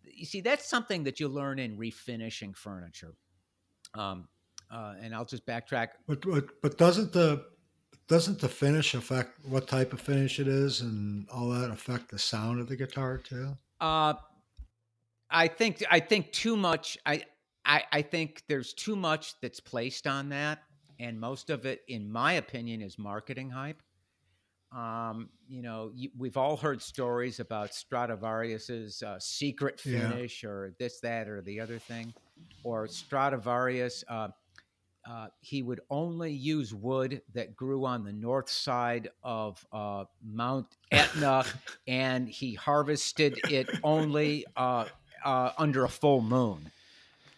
You see, that's something that you learn in refinishing furniture. Um, uh, and I'll just backtrack. But, but but doesn't the doesn't the finish affect what type of finish it is and all that affect the sound of the guitar too? Uh, I think I think too much. I, I I think there's too much that's placed on that, and most of it, in my opinion, is marketing hype. Um, you know, you, we've all heard stories about Stradivarius's uh, secret finish yeah. or this, that, or the other thing. Or Stradivarius, uh, uh, he would only use wood that grew on the north side of uh, Mount Etna, and he harvested it only uh, uh, under a full moon.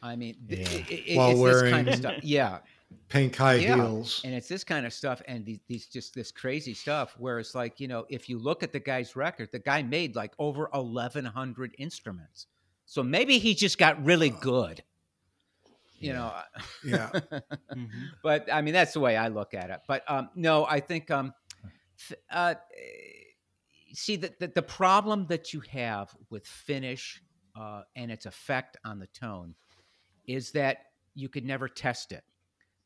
I mean, yeah. it, it, While it's wearing- this kind of stuff. Yeah. Pink high yeah. heels. And it's this kind of stuff and these, these just this crazy stuff where it's like, you know, if you look at the guy's record, the guy made like over eleven hundred instruments. So maybe he just got really good, you yeah. know. Yeah. mm-hmm. But I mean, that's the way I look at it. But um, no, I think, um, uh, see, the, the, the problem that you have with finish uh, and its effect on the tone is that you could never test it.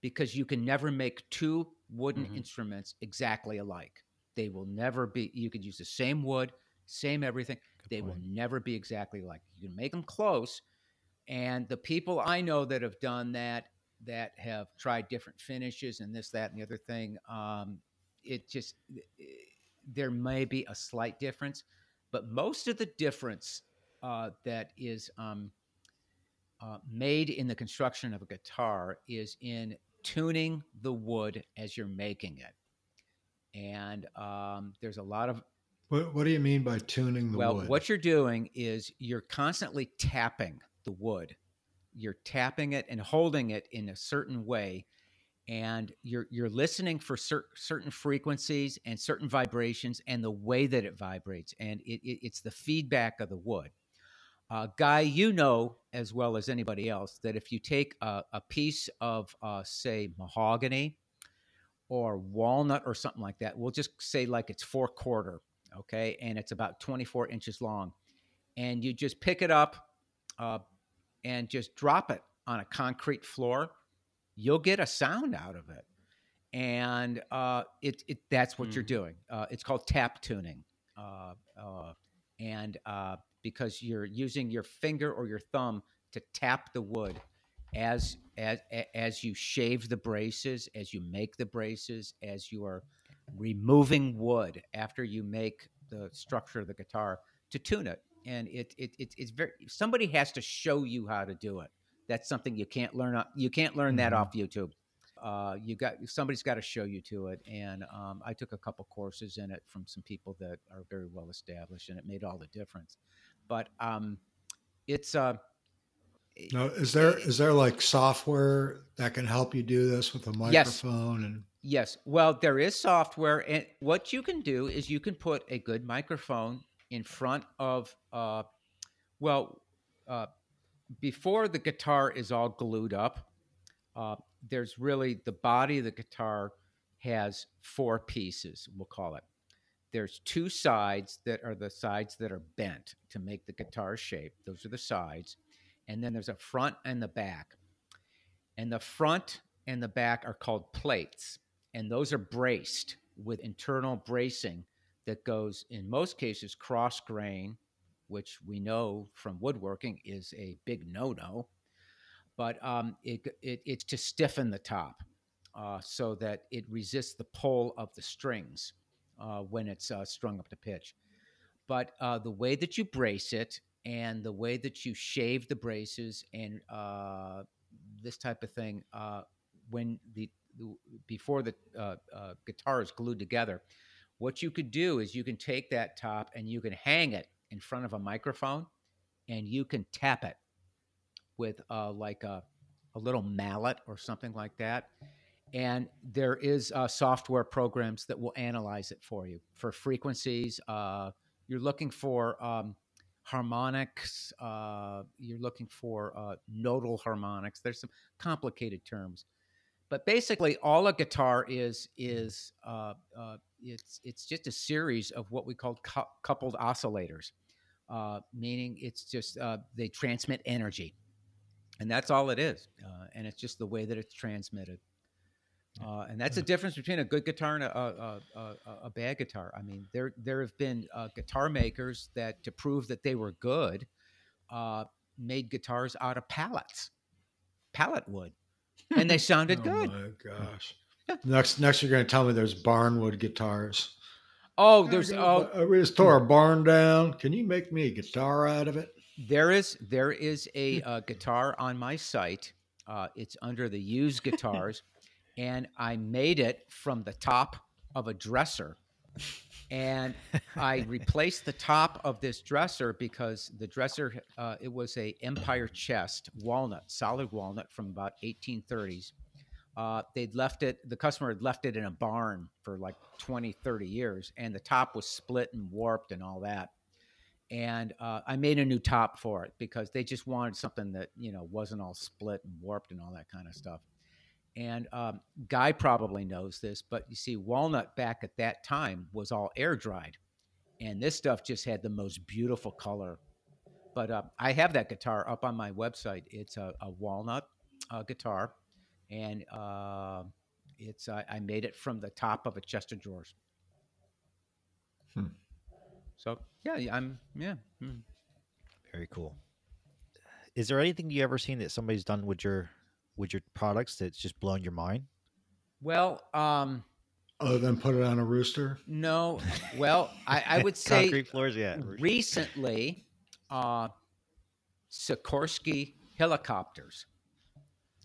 Because you can never make two wooden mm-hmm. instruments exactly alike. They will never be, you could use the same wood, same everything. Good they point. Will never be exactly alike. You can make them close. And the people I know that have done that, that have tried different finishes and this, that, and the other thing, um, it just, it, there may be a slight difference. But most of the difference uh, that is um, uh, made in the construction of a guitar is in tuning the wood as you're making it. And um, there's a lot of... What, what do you mean by tuning the well, wood? Well, what you're doing is you're constantly tapping the wood. You're tapping it and holding it in a certain way. And you're you're listening for cer- certain frequencies and certain vibrations and the way that it vibrates. And it, it, it's the feedback of the wood. Uh, Guy, you know as well as anybody else that if you take a, a piece of, uh, say, mahogany or walnut or something like that, we'll just say like it's four quarter, okay, and it's about twenty-four inches long, and you just pick it up uh, and just drop it on a concrete floor, you'll get a sound out of it, and uh, it, it that's what mm. you're doing. Uh, it's called tap tuning, uh, uh, and uh, because you're using your finger or your thumb to tap the wood as as as you shave the braces, as you make the braces, as you are removing wood after you make the structure of the guitar to tune it. And it, it, it it's very, somebody has to show you how to do it. That's something you can't learn. You can't learn that off YouTube. Uh, you got somebody's got to show you to it. And um, I took a couple courses in it from some people that are very well established, and it made all the difference. But um, it's. Uh, now, is there it, is there like software that can help you do this with a microphone? Yes. And yes, well, there is software, and what you can do is you can put a good microphone in front of. Uh, well, uh, before the guitar is all glued up. Uh, there's really the body of the guitar has four pieces, we'll call it. There's two sides that are the sides that are bent to make the guitar shape. Those are the sides. And then there's a front and the back. And the front and the back are called plates. And those are braced with internal bracing that goes, in most cases, cross grain, which we know from woodworking is a big no-no. But um, it, it, it's to stiffen the top uh, so that it resists the pull of the strings uh, when it's uh, strung up to pitch. But uh, the way that you brace it and the way that you shave the braces and uh, this type of thing, uh, when the, the before the uh, uh, guitar is glued together, what you could do is you can take that top and you can hang it in front of a microphone and you can tap it with uh, like a, a little mallet or something like that. And there is uh, software programs that will analyze it for you for frequencies. Uh, you're looking for um, harmonics. Uh, you're looking for uh, nodal harmonics. There's some complicated terms. But basically, all a guitar is, is uh, uh, it's, it's just a series of what we call cu- coupled oscillators, uh, meaning it's just uh, they transmit energy. And that's all it is. Uh, and it's just the way that it's transmitted. Uh, and that's the difference between a good guitar and a, a, a, a bad guitar. I mean, there there have been uh, guitar makers that, to prove that they were good, uh, made guitars out of pallets, pallet wood. And they sounded oh good. Oh, my gosh. Yeah. Next, next you're going to tell me there's barnwood guitars. Oh, there's... oh, I just tore a barn down. Can you make me a guitar out of it? There is there is a uh, guitar on my site. Uh, it's under the used guitars, and I made it from the top of a dresser, and I replaced the top of this dresser because the dresser uh, it was a Empire chest walnut, solid walnut from about eighteen thirties. Uh, they'd left it. The customer had left it in a barn for like twenty, thirty years, and the top was split and warped and all that. And uh, I made a new top for it because they just wanted something that, you know, wasn't all split and warped and all that kind of stuff. And um, Guy probably knows this, but you see, walnut back at that time was all air dried. And this stuff just had the most beautiful color. But uh, I have that guitar up on my website. It's a, a walnut uh, guitar. And uh, it's uh, I made it from the top of a chest of drawers. Hmm. So yeah, I'm yeah. Hmm. Very cool. Is there anything you ever seen that somebody's done with your with your products that's just blown your mind? Well, um, other than put it on a rooster? No. Well, I, I would say concrete floors. Yeah. Recently, uh, Sikorsky helicopters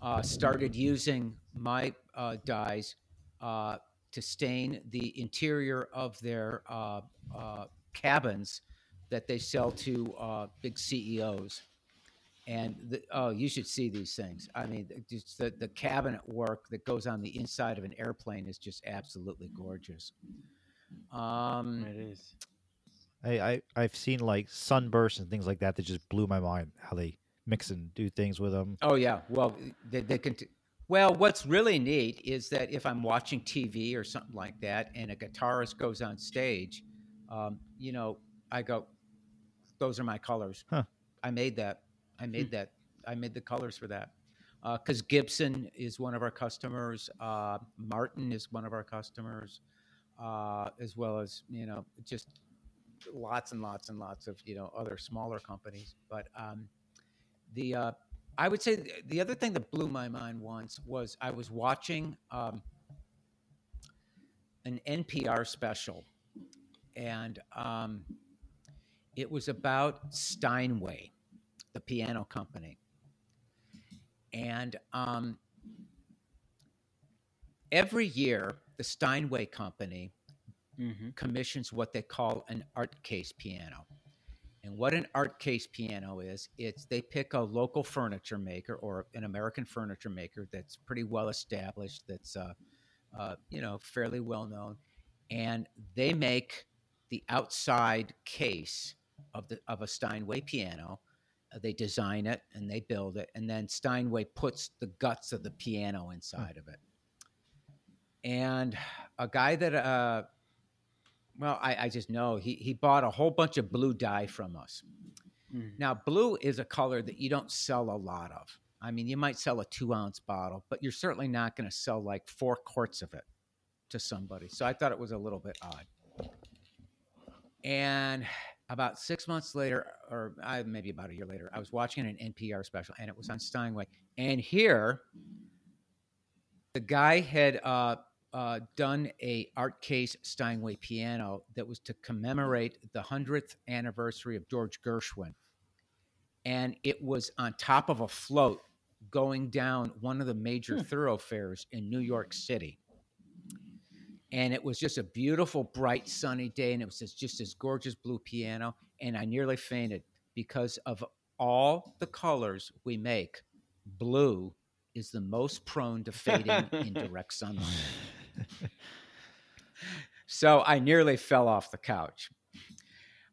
uh, started using my uh, dyes uh, to stain the interior of their. Uh, uh, cabins that they sell to uh, big C E Os. And the, oh, you should see these things. I mean, just the, the cabinet work that goes on the inside of an airplane is just absolutely gorgeous. Um, it is. I, I, I've seen like sunbursts and things like that that just blew my mind, how they mix and do things with them. Oh, yeah. Well, they, they can... T- Well, what's really neat is that if I'm watching T V or something like that and a guitarist goes on stage, Um, you know, I go, those are my colors. Huh. I made that. I made that. I made the colors for that. Uh, 'cause Gibson is one of our customers. Uh, Martin is one of our customers, uh, as well as, you know, just lots and lots and lots of, you know, other smaller companies. But, um, the, uh, I would say the other thing that blew my mind once was I was watching, um, an N P R special. And um, it was about Steinway, the piano company. And um, every year, the Steinway Company mm-hmm. commissions what they call an art case piano. And what an art case piano is, it's they pick a local furniture maker or an American furniture maker that's pretty well established, that's uh, uh, you know fairly well known, and they make the outside case of the of a Steinway piano. They design it and they build it, and then Steinway puts the guts of the piano inside hmm. of it. And a guy that, uh, well, I, I just know he he bought a whole bunch of blue dye from us. Mm. Now, blue is a color that you don't sell a lot of. I mean, you might sell a two-ounce bottle, but you're certainly not going to sell like four quarts of it to somebody. So I thought it was a little bit odd. And about six months later, or I, maybe about a year later, I was watching an N P R special, and it was on Steinway. And here, the guy had... Uh, Uh, done a art case Steinway piano that was to commemorate the hundredth anniversary of George Gershwin. And it was on top of a float going down one of the major hmm. thoroughfares in New York City. And it was just a beautiful, bright, sunny day. And it was just, just this gorgeous blue piano. And I nearly fainted because of all the colors we make, blue is the most prone to fading in direct sunlight. So I nearly fell off the couch.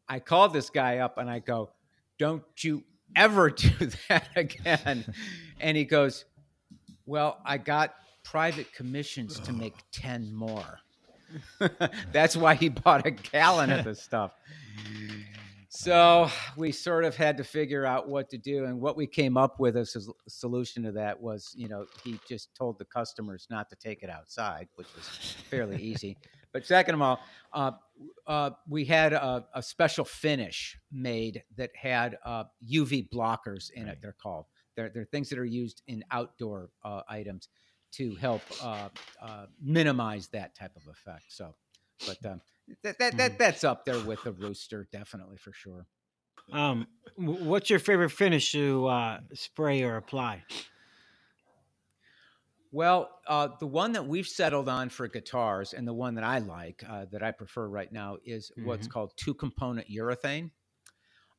I called this guy up and I go, "Don't you ever do that again." And he goes, "Well, I got private commissions to make ten more." That's why he bought a gallon of this stuff. So we sort of had to figure out what to do. And what we came up with as a solution to that was, you know, he just told the customers not to take it outside, which was fairly easy. But second of all, uh, uh, we had a, a special finish made that had uh, U V blockers in right. it, they're called. They're, they're things that are used in outdoor uh, items to help uh, uh, minimize that type of effect. So, but... Um, That that that that's up there with the rooster, definitely, for sure. Um, what's your favorite finish to uh, spray or apply? Well, uh, the one that we've settled on for guitars, and the one that I like, uh, that I prefer right now, is mm-hmm. what's called two-component urethane.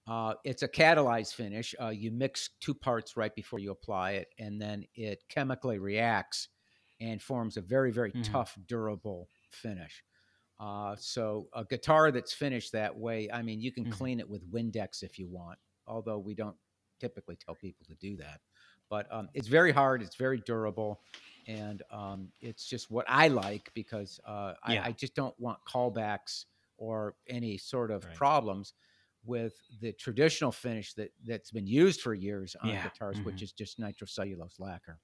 Uh, it's a catalyzed finish. Uh, you mix two parts right before you apply it, and then it chemically reacts and forms a very, very mm-hmm. tough, durable finish. Uh, so a guitar that's finished that way, I mean, you can mm-hmm. clean it with Windex if you want, although we don't typically tell people to do that. But um, it's very hard, it's very durable, and um, it's just what I like because uh, yeah. I, I just don't want callbacks or any sort of right. problems with the traditional finish that, that's been used for years on yeah. guitars, mm-hmm. which is just nitrocellulose lacquer.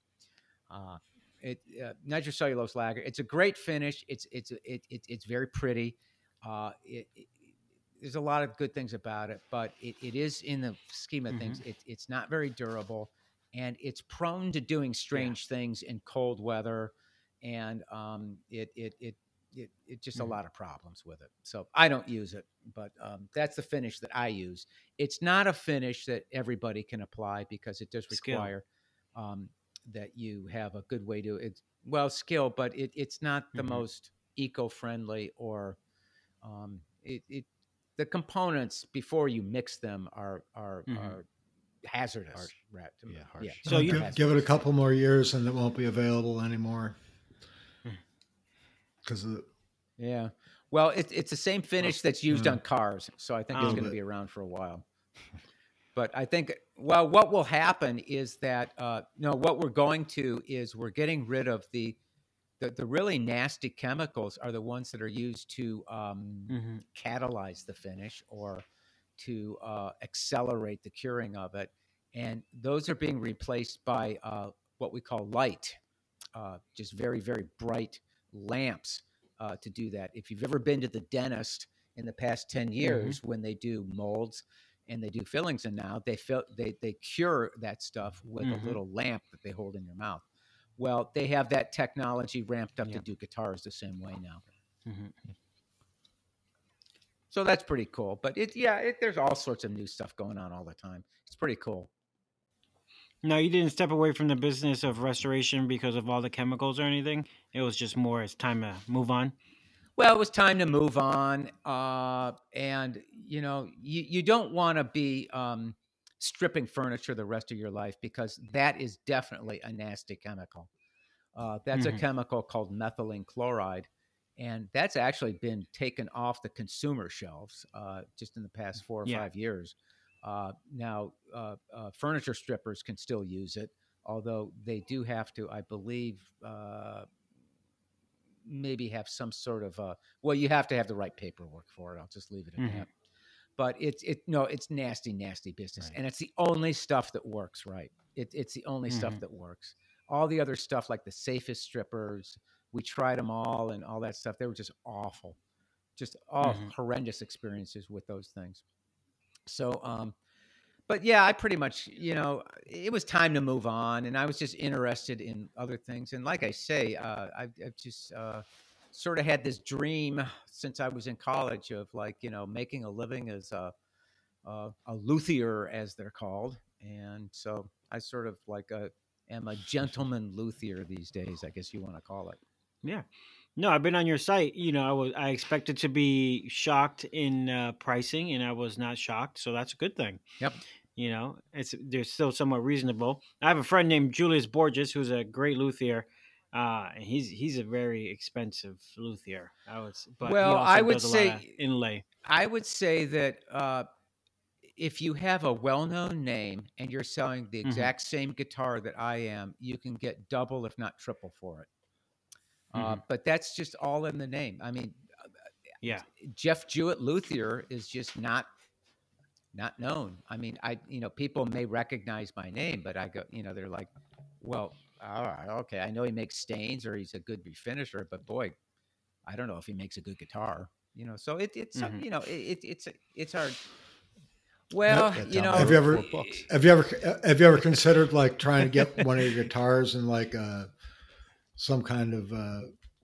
Uh, It uh, nitrocellulose lacquer. It's a great finish. It's it's it, it it's very pretty. Uh, it, it, there's a lot of good things about it, but it, it is in the scheme of mm-hmm. things. It, it's not very durable, and it's prone to doing strange yeah. things in cold weather, and um, it it it it it just mm-hmm. a lot of problems with it. So I don't use it, but um, that's the finish that I use. It's not a finish that everybody can apply because it does require. Skill. Um, that you have a good way to it's well skill, but it, it's not the mm-hmm. most eco-friendly or um, it, it, the components before you mix them are, are, mm-hmm. are hazardous. Harsh. Right. Yeah, harsh. Yeah. So you give, give it a couple more years and it won't be available anymore. Cause of the... yeah. Well, it, it's the same finish that's used mm-hmm. on cars. So I think um, it's going to be around for a while. But I think, well, what will happen is that, uh, no, what we're going to is we're getting rid of the, the, the really nasty chemicals are the ones that are used to um, mm-hmm. catalyze the finish or to uh, accelerate the curing of it. And those are being replaced by uh, what we call light, uh, just very, very bright lamps uh, to do that. If you've ever been to the dentist in the past ten years mm-hmm. when they do molds, and they do fillings, and now they fill, they they cure that stuff with mm-hmm. a little lamp that they hold in their mouth. Well, they have that technology ramped up yeah. to do guitars the same way now. Mm-hmm. So that's pretty cool. But it, yeah, it, there's all sorts of new stuff going on all the time. It's pretty cool. No, you didn't step away from the business of restoration because of all the chemicals or anything. It was just more, it's time to move on. Well, it was time to move on. Uh, and, you know, you, you don't want to be um, stripping furniture the rest of your life, because that is definitely a nasty chemical. Uh, that's mm-hmm. a chemical called methylene chloride. And that's actually been taken off the consumer shelves uh, just in the past four or yeah. five years. Uh, now, uh, uh, furniture strippers can still use it, although they do have to, I believe, uh, maybe have some sort of a, well, you have to have the right paperwork for it. I'll just leave it at mm-hmm. that. But it's, it, no, it's nasty, nasty business. Right. And it's the only stuff that works, right? It, it's the only mm-hmm. stuff that works. All the other stuff, like the safest strippers, we tried them all and all that stuff. They were just awful, just all mm-hmm. horrendous experiences with those things. So, um, but yeah, I pretty much, you know, it was time to move on, and I was just interested in other things. And like I say, uh, I've, I've just uh, sort of had this dream since I was in college of, like, you know, making a living as a, a, a luthier, as they're called. And so I sort of like a, am a gentleman luthier these days, I guess you want to call it. Yeah. No, I've been on your site. You know, I was I expected to be shocked in uh, pricing, and I was not shocked, so that's a good thing. Yep. You know, it's they're still somewhat reasonable. I have a friend named Julius Borges, who's a great luthier. Uh, and he's he's a very expensive luthier. I would, but well, I would say inlay. I would say that uh, if you have a well-known name and you're selling the exact mm-hmm. same guitar that I am, you can get double, if not triple, for it. Uh, mm-hmm. But that's just all in the name. I mean, yeah, Jeff Jewett Luthier is just not not known. I mean, I you know people may recognize my name, but I go you know they're like, well, all right, okay, I know he makes stains or he's a good refinisher, but boy, I don't know if he makes a good guitar. You know, so it, it's mm-hmm. you know it, it it's it's hard. Well, no, you know, have you ever have you ever have you ever considered like trying to get one of your guitars and like uh some kind of uh,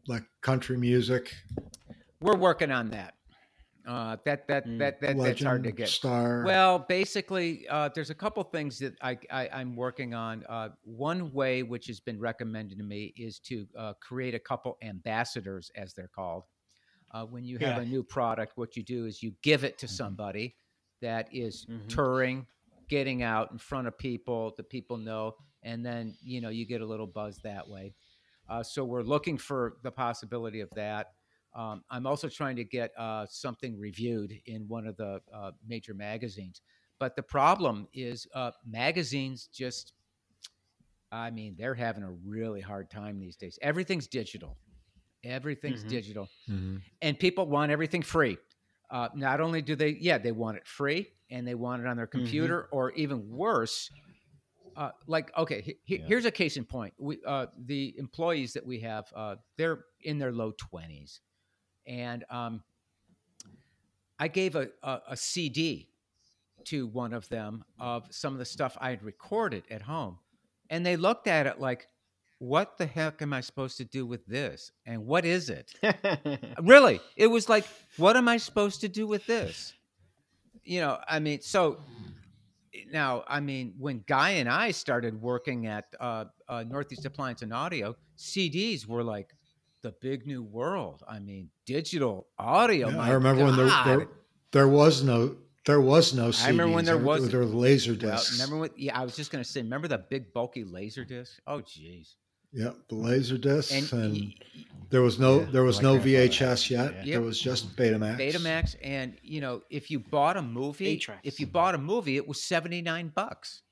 like country music? We're working on that. Uh, that that mm. that that Legend, that's hard to get. Star. Well, basically, uh, there's a couple things that I, I I'm working on. Uh, one way, which has been recommended to me, is to uh, create a couple ambassadors, as they're called. Uh, when you have yeah. a new product, what you do is you give it to mm-hmm. somebody that is mm-hmm. touring, getting out in front of people that people know, and then you know you get a little buzz that way. Uh, so we're looking for the possibility of that. Um, I'm also trying to get uh, something reviewed in one of the uh, major magazines. But the problem is uh, magazines just, I mean, they're having a really hard time these days. Everything's digital. Everything's mm-hmm. digital. Mm-hmm. And people want everything free. Uh, not only do they, yeah, they want it free and they want it on their computer mm-hmm. or even worse, Uh, like, okay, he, he, yeah. here's a case in point. We, uh, the employees that we have, uh, they're in their low twenties. And um, I gave a, a, a C D to one of them of some of the stuff I had recorded at home. And they looked at it like, what the heck am I supposed to do with this? And what is it? Really? It was like, what am I supposed to do with this? You know, I mean, so... Now, I mean, when Guy and I started working at uh, uh, Northeast Appliance and Audio, C Ds were like the big new world. I mean, digital audio. Yeah, I remember God. when there, there there was no there was no C Ds. I remember when there was there were laser discs. Well, remember what? Yeah, I was just gonna say. Remember the big bulky laser disc? Oh, geez. Yeah, the laser discs, and, and y- there was no yeah, there was no V H S yet. Yeah. There was just Betamax. Betamax, and you know, if you bought a movie, eight-tracks. if you bought a movie, it was seventy nine bucks.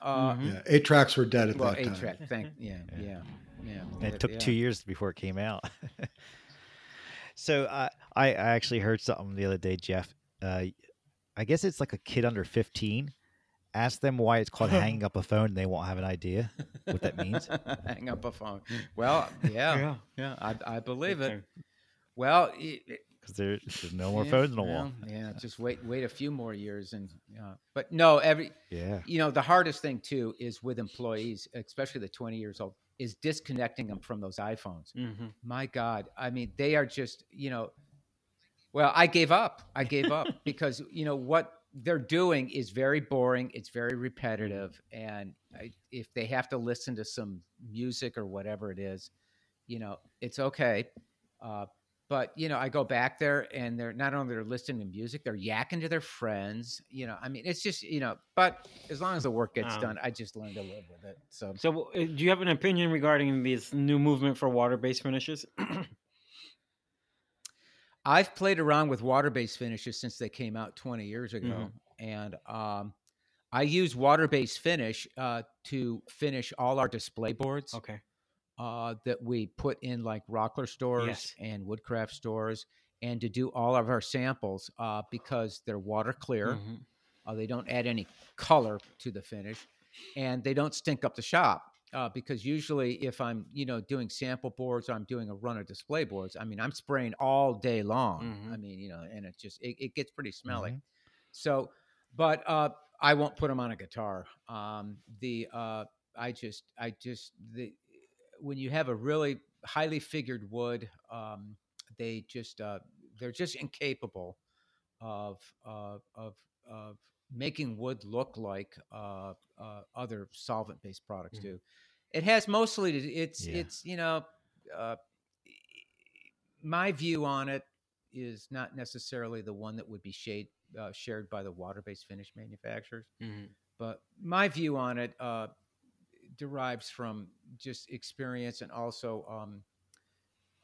Uh, mm-hmm. Yeah, eight tracks were dead at well, that time. Eight track, thank yeah, yeah, yeah. yeah. And it, it took yeah. two years before it came out. So uh, I I actually heard something the other day, Jeff. Uh, I guess it's like a kid under fifteen. Ask them why it's called hanging up a phone, and they won't have an idea what that means. Hang up a phone. Well, yeah, yeah, yeah. I, I believe it. Well, because there, there's no more yeah, phones in the wall. Yeah, just wait, wait a few more years, and uh, but no, every yeah, you know, the hardest thing too is with employees, especially the twenty years old, is disconnecting them from those iPhones. Mm-hmm. My God, I mean, they are just you know, well, I gave up. I gave up because you know what. they're doing is very boring. It's very repetitive. And I, if they have to listen to some music or whatever it is, you know, it's okay. Uh, but, you know, I go back there and they're not only they're listening to music, they're yakking to their friends. You know, I mean, it's just, you know, but as long as the work gets um, done, I just learn to live with it. So, so do you have an opinion regarding this new movement for water-based finishes? I've played around with water-based finishes since they came out twenty years ago. Mm-hmm. And um, I use water-based finish uh, to finish all our display boards. Okay. Uh, that we put in like Rockler stores yes. and Woodcraft stores, and to do all of our samples uh, because they're water clear. Mm-hmm. Uh, they don't add any color to the finish, and they don't stink up the shop. Uh, because usually if I'm, you know, doing sample boards, or I'm doing a run of display boards, I mean, I'm spraying all day long. Mm-hmm. I mean, you know, and it's just, it, it gets pretty smelly. Mm-hmm. So, but uh, I won't put them on a guitar. Um, the, uh, I just, I just, the, when you have a really highly figured wood, um, they just, uh, they're just incapable of, uh, of, of, making wood look like uh, uh, other solvent-based products mm. do. It has mostly, to, it's, yeah. it's you know, uh, my view on it is not necessarily the one that would be shade, uh, shared by the water-based finish manufacturers. Mm-hmm. But my view on it uh, derives from just experience and also um,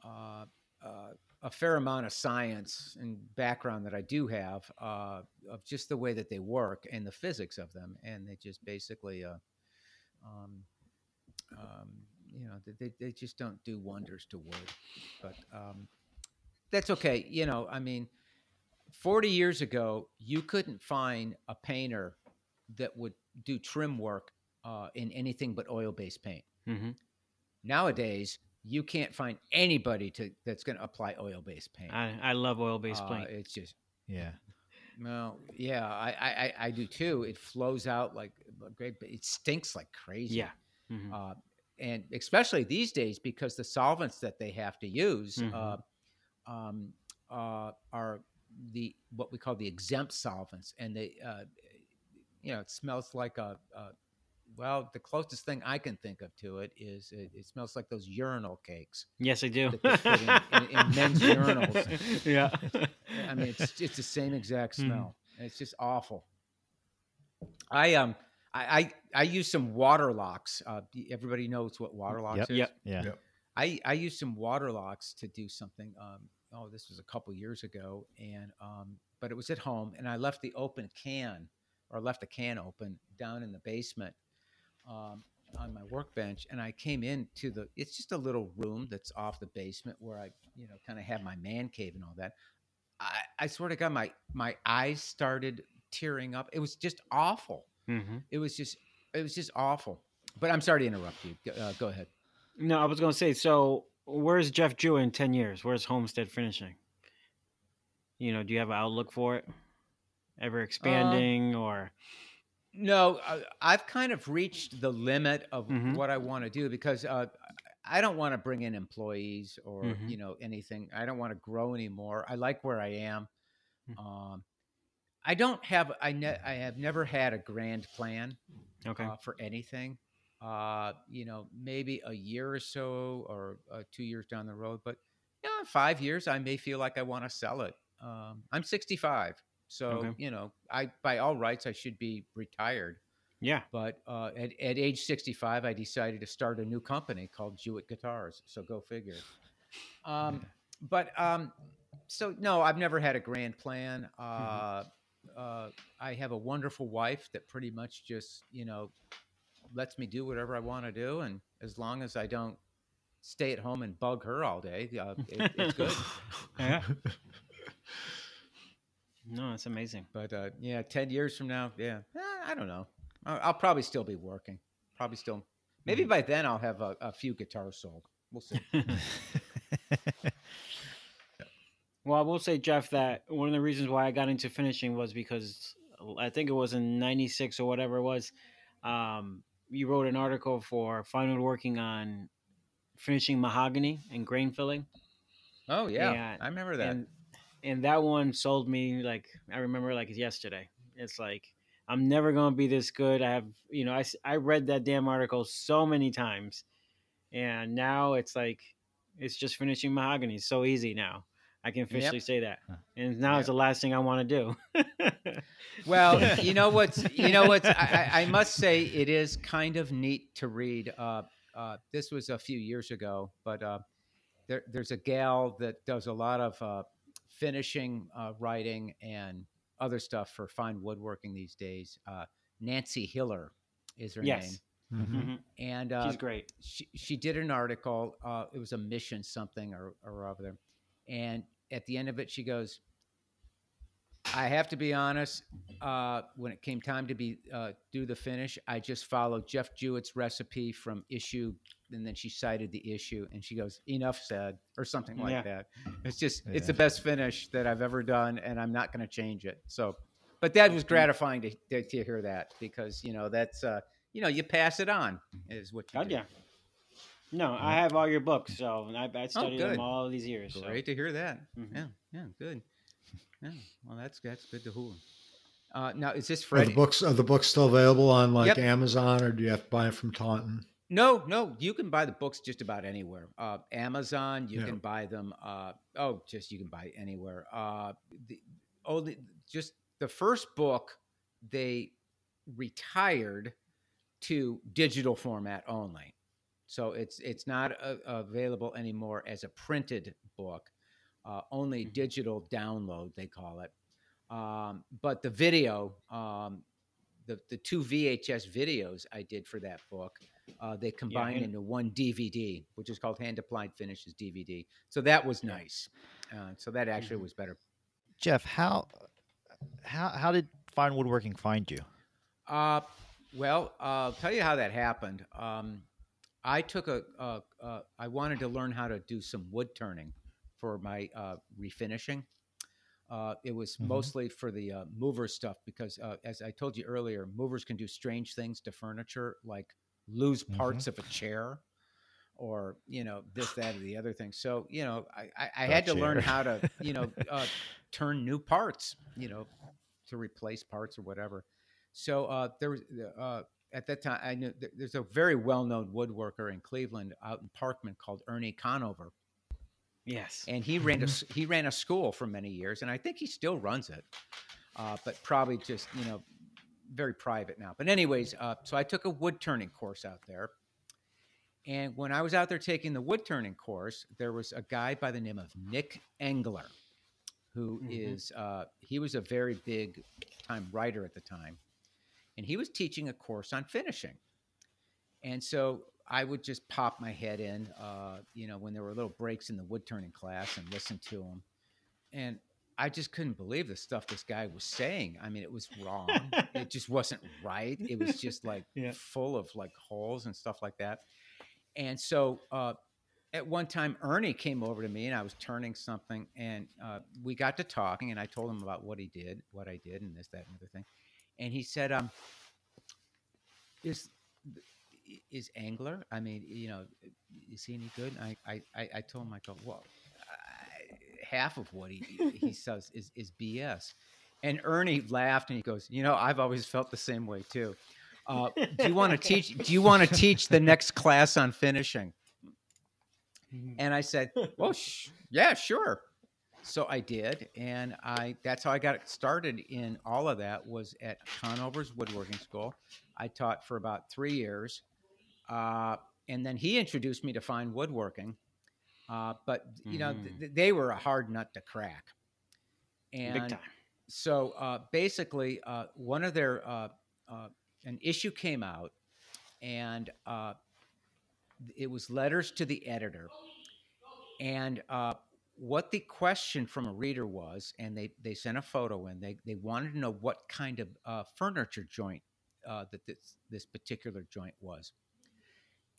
uh, uh, a fair amount of science and background that I do have uh, of just the way that they work and the physics of them. And they just basically, uh, um, um, you know, they, they just don't do wonders to wood, but um, that's okay. You know, I mean, forty years ago, you couldn't find a painter that would do trim work uh, in anything but oil-based paint. Mm-hmm. Nowadays, you can't find anybody to that's going to apply oil-based paint. I, I love oil-based uh, paint. It's just, yeah. Well, yeah, I, I, I do too. It flows out like great, but it stinks like crazy. Yeah. Mm-hmm. Uh, and especially these days because the solvents that they have to use mm-hmm. uh, um, uh, are the what we call the exempt solvents, and they, uh, you know, it smells like a. a Well, the closest thing I can think of to it is it, it smells like those urinal cakes. Yes, I do. That they fit in, in, in men's urinals. Yeah. I mean, it's it's the same exact smell. Mm. It's just awful. I um I I, I use some Waterlox. Uh, everybody knows what Waterlox yep, is. Yep. Yeah. Yep. I I used some Waterlox to do something. Um, oh, this was a couple years ago, and um, but it was at home, and I left the open can or left the can open down in the basement. Um, on my workbench, and I came into the, it's just a little room that's off the basement where I, you know, kind of have my man cave and all that. I, I swear to God, my, my eyes started tearing up. It was just awful. Mm-hmm. It was just, it was just awful, but I'm sorry to interrupt you. Go, uh, go ahead. No, I was going to say, so where's Jeff Jewett in ten years? Where's Homestead Finishing? You know, do you have an outlook for it? Ever expanding um, or... No, I've kind of reached the limit of mm-hmm. what I want to do because uh, I don't want to bring in employees or, mm-hmm. you know, anything. I don't want to grow anymore. I like where I am. Mm-hmm. Um, I don't have, I, ne- I have never had a grand plan okay. uh, for anything, uh, you know, maybe a year or so or uh, two years down the road, but yeah, you know, five years, I may feel like I want to sell it. Um, I'm sixty-five. So, okay. you know, I, by all rights, I should be retired. Yeah. But uh, at, at age sixty-five, I decided to start a new company called Jewett Guitars. So go figure. Um, yeah. But um, so, no, I've never had a grand plan. Uh, mm-hmm. uh, I have a wonderful wife that pretty much just, you know, lets me do whatever I want to do. And as long as I don't stay at home and bug her all day, uh, it, it's good. Yeah. No, it's amazing. But uh, yeah, ten years from now, yeah, eh, I don't know. I'll, I'll probably still be working. Probably still. Maybe mm-hmm. by then I'll have a, a few guitars sold. We'll see. Well, I will say, Jeff, that one of the reasons why I got into finishing was because I think it was in ninety-six or whatever it was. Um, you wrote an article for Fine Woodworking on finishing mahogany and grain filling. Oh, yeah. And, I remember that. And, And that one sold me like, I remember like yesterday. It's like, I'm never going to be this good. I have, you know, I, I read that damn article so many times, and now it's like, it's just finishing mahogany. So easy now. I can officially yep. say that. And now yep. it's the last thing I want to do. Well, you know what's, you know what's, I, I must say it is kind of neat to read. Uh, uh, this was a few years ago, but uh, there, there's a gal that does a lot of uh, finishing uh, writing and other stuff for Fine Woodworking these days. Uh, Nancy Hiller is her yes. name. Mm-hmm. And uh, she's great. She, she did an article. Uh, it was a mission something or, or over there. And at the end of it, she goes, I have to be honest. Uh, when it came time to be uh, do the finish, I just followed Jeff Jewett's recipe from issue. And then she cited the issue and she goes, enough said, or something like yeah. that. It's just, yeah. it's the best finish that I've ever done. And I'm not going to change it. So, but that was gratifying to, to, to hear that, because, you know, that's, uh, you know, you pass it on is what you oh, do. Yeah. No, I have all your books, so I, I studied oh, them all these years. So. Great to hear that. Mm-hmm. Yeah, yeah, good. Yeah, well, that's that's good to hear. Uh, now, is this Freddie? Are the books are the books still available on like yep. Amazon, or do you have to buy them from Taunton? No, no, you can buy the books just about anywhere. Uh, Amazon, you yeah. can buy them. Uh, oh, just you can buy anywhere. Uh, the, only just the first book they retired to digital format only. So it's it's not uh, available anymore as a printed book, uh, only mm-hmm. digital download, they call it. Um, but the video, um, the, the two V H S videos I did for that book, uh, they combined yeah, into one D V D, which is called Hand Applied Finishes D V D. So that was nice. Uh, so that actually mm-hmm. was better. Jeff, how, how, how did Fine Woodworking find you? Uh, well, I'll tell you how that happened. Um, I took a. Uh, uh, I wanted to learn how to do some wood turning for my uh, refinishing. Uh, it was mm-hmm. mostly for the uh, mover stuff because, uh, as I told you earlier, movers can do strange things to furniture, like lose parts mm-hmm. of a chair, or you know this, that, or the other thing. So you know, I, I, I had to chair. learn how to you know uh, turn new parts, you know, to replace parts or whatever. So uh, there was. Uh, At that time, I knew th- there's a very well-known woodworker in Cleveland, out in Parkman, called Ernie Conover. Yes, and he ran a he ran a school for many years, and I think he still runs it, uh, but probably just you know very private now. But anyways, uh, so I took a wood turning course out there, and when I was out there taking the wood turning course, there was a guy by the name of Nick Engler, who mm-hmm. is uh, he was a very big time writer at the time. And he was teaching a course on finishing. And so I would just pop my head in, uh, you know, when there were little breaks in the wood turning class and listen to him. And I just couldn't believe the stuff this guy was saying. I mean, it was wrong. It just wasn't right. It was just like yeah. full of like holes and stuff like that. And so uh, at one time, Ernie came over to me and I was turning something and uh, we got to talking and I told him about what he did, what I did and this, that, and other thing. And he said, um, is, is Engler, I mean, you know, is he any good? And I, I, I told him, I go, well, I, half of what he, he says is, is B S. And Ernie laughed and he goes, you know, I've always felt the same way too. Uh, do you want to teach, do you want to teach the next class on finishing? And I said, well, sh- yeah, sure. So I did, and I that's how I got started in all of that was at Conover's Woodworking School. I taught for about three years, uh, and then he introduced me to Fine Woodworking. Uh, but, you mm. know, th- they were a hard nut to crack. And big time. So uh, basically, uh, one of their uh, – uh, an issue came out, and uh, it was letters to the editor. And uh, – what the question from a reader was, and they, they sent a photo in, they, they wanted to know what kind of uh, furniture joint uh, that this, this particular joint was.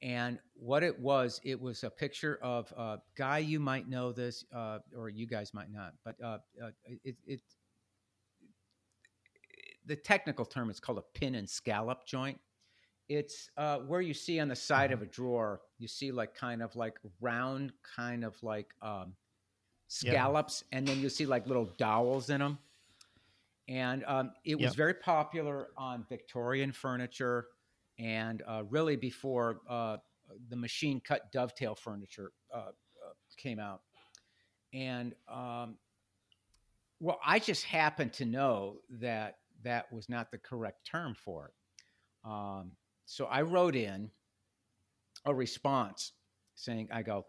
And what it was, it was a picture of a uh, guy, you might know this, uh, or you guys might not, but uh, uh, it, it, the technical term is called a pin and scallop joint. It's uh, where you see on the side mm-hmm. of a drawer, you see like kind of like round, kind of like, um, scallops, yeah. and then you'll see like little dowels in them. And um, it yep. was very popular on Victorian furniture and uh, really before uh, the machine cut dovetail furniture uh, uh, came out. And um, well, I just happened to know that that was not the correct term for it. Um, so I wrote in a response saying, I go,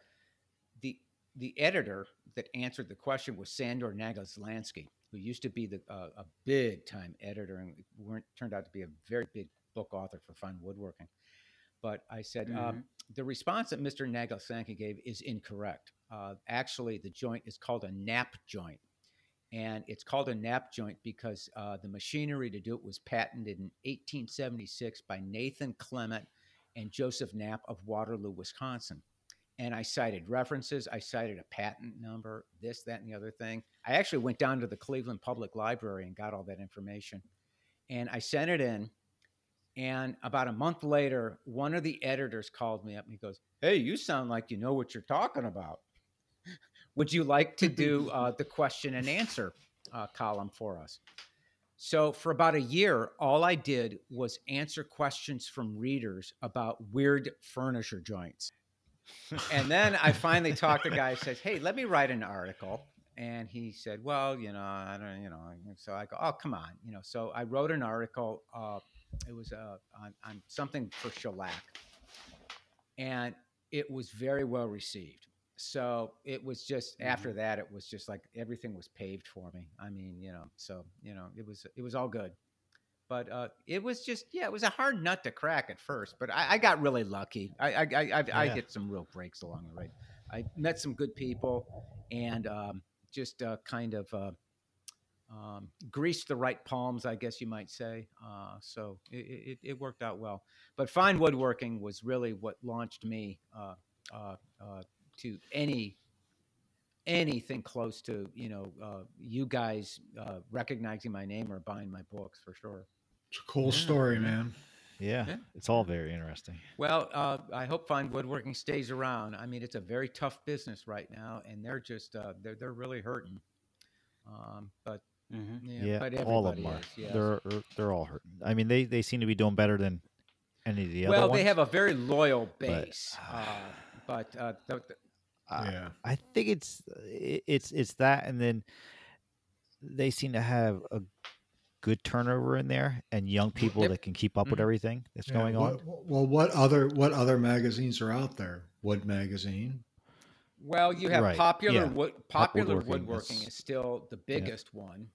the the editor that answered the question was Sandor Nagyszlanyi, who used to be the uh, a big time editor and weren't, turned out to be a very big book author for Fine Woodworking. But I said, mm-hmm. um, the response that Mister Nagyszlanyi gave is incorrect. Uh, actually, the joint is called a nap joint. And it's called a nap joint because uh, the machinery to do it was patented in eighteen seventy-six by Nathan Clement and Joseph Knapp of Waterloo, Wisconsin. And I cited references. I cited a patent number, this, that, and the other thing. I actually went down to the Cleveland Public Library and got all that information. And I sent it in. And about a month later, one of the editors called me up and he goes, "Hey, you sound like you know what you're talking about. Would you like to do uh, the question and answer uh, column for us?" So for about a year, all I did was answer questions from readers about weird furniture joints. And then I finally talked to a guy who says, "Hey, let me write an article." And he said, "Well, you know, I don't, you know." So I go, "Oh, come on, you know." So I wrote an article. Uh, it was uh, on, on something for shellac, and it was very well received. So it was just mm-hmm. after that, it was just like everything was paved for me. I mean, you know, so, you know, it was, it was all good, but uh, it was just, yeah, it was a hard nut to crack at first, but I, I got really lucky. I, I, I, I, yeah. I hit some real breaks along the way. I met some good people and um, just uh, kind of uh, um, greased the right palms, I guess you might say. Uh, so it, it, it worked out well, but Fine Woodworking was really what launched me uh, uh, uh, to any, anything close to, you know, uh, you guys uh, recognizing my name or buying my books for sure. It's a cool yeah. story, man. Yeah, yeah, it's all very interesting. Well, uh, I hope Fine Woodworking stays around. I mean, it's a very tough business right now, and they're just, uh, they're, they're really hurting. Um, but mm-hmm. yeah, yeah but everybody all of them are. Is, yes. They're, they're all hurting. I mean, they, they seem to be doing better than any of the well, other ones. Well, they have a very loyal base, but... Uh, but uh, th- th- Uh, yeah. I think it's it's it's that, and then they seem to have a good turnover in there and young people yep. that can keep up mm-hmm. with everything that's yeah. going what, on. Well, what other what other magazines are out there? Wood Magazine. Well, you have right. popular yeah. wood, popular woodworking, woodworking is still the biggest yeah. one.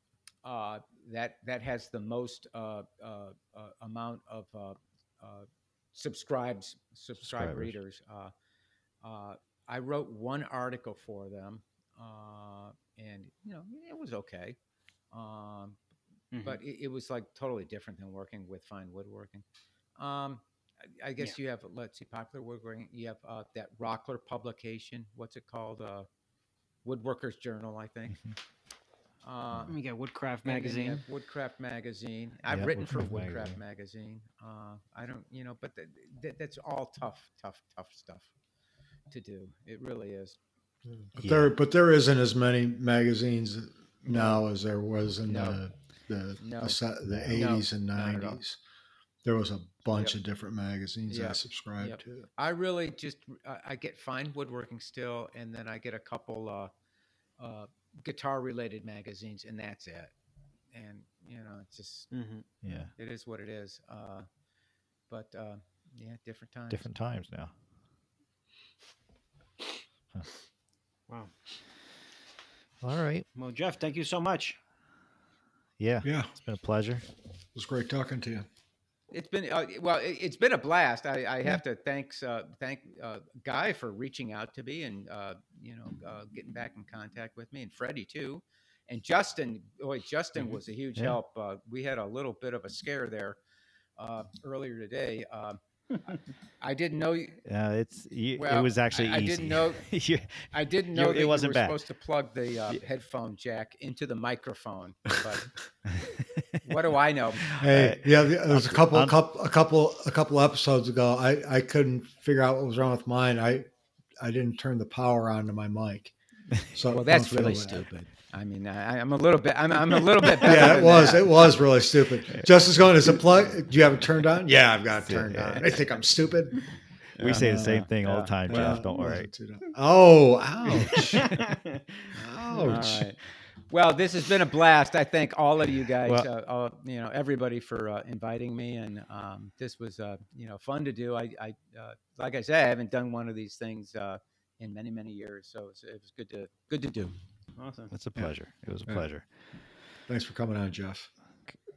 Uh, that that has the most uh, uh, uh, amount of uh, uh, subscribes subscribed readers. Uh, uh, I wrote one article for them, uh, and you know it was okay, um, mm-hmm. but it, it was like totally different than working with Fine Woodworking. Um, I, I guess yeah. you have let's see, Popular Woodworking. You have uh, that Rockler publication. What's it called? Uh, Woodworker's Journal, I think. Mm-hmm. Um, you got Woodcraft magazine. Woodcraft magazine. I've yeah, written Woodcraft for Woodcraft magazine. magazine. Uh, I don't, you know, but th- th- that's all tough, tough, tough stuff to do. It really is. But yeah. there, but there isn't as many magazines now as there was in no. the the, no. the eighties no, and nineties. There was a bunch yep. of different magazines yep. I subscribed yep. to. I really just I get Fine Woodworking still, and then I get a couple uh, uh, guitar related magazines, and that's it. And you know, it's just mm-hmm. yeah, it is what it is. Uh, but uh, yeah, different times. Different times now. Huh. Wow. All right. Well, Jeff, thank you so much. Yeah. Yeah. It's been a pleasure. It was great talking to you. It's been, uh, well, it, it's been a blast. I, I yeah. have to thanks, uh, thank uh, Guy for reaching out to me and, uh, you know, uh, getting back in contact with me, and Freddie too. And Justin, boy, Justin was a huge yeah. help. Uh, we had a little bit of a scare there uh, earlier today. Um, I didn't know you. Uh, it's you, well, it was actually I, I easy. didn't know. you, I didn't know you, that it wasn't you were bad. supposed to plug the uh, headphone jack into the microphone. But what do I know? Hey, yeah, there's a couple, a couple, a couple, a couple episodes ago. I, I couldn't figure out what was wrong with mine. I I didn't turn the power on to my mic. So well, that's really stupid. I mean, I, I'm a little bit. I'm, I'm a little bit. Better yeah, it than was. That. It was really stupid. Justin's going, is a plug? Do you have it turned on? Yeah, I've got it turned on. I think I'm stupid. We uh, say the same thing uh, all the time, uh, Jeff. Uh, don't worry. Oh, ouch! Ouch! All right. Well, this has been a blast. I thank all of you guys, well, uh, all, you know, everybody for uh, inviting me, and um, this was, uh, you know, fun to do. I, I uh, like I said, I haven't done one of these things uh, in many, many years, so it was, it was good to good to do. Awesome. That's a pleasure. Yeah. It was a pleasure. Thanks for coming on, Jeff.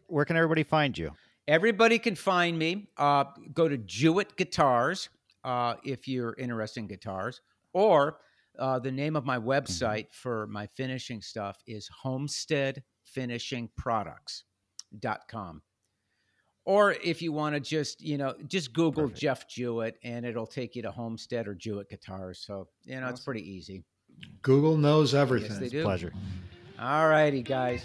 Where can everybody find you? Everybody can find me. Uh, go to Jewett Guitars uh, if you're interested in guitars. Or uh, the name of my website for my finishing stuff is homestead finishing products dot com. Or if you want to just, you know, just Google Perfect. Jeff Jewett and it'll take you to Homestead or Jewett Guitars. So, you know, awesome. It's pretty easy. Google knows everything. Yes, they do. It's a pleasure. All righty, guys.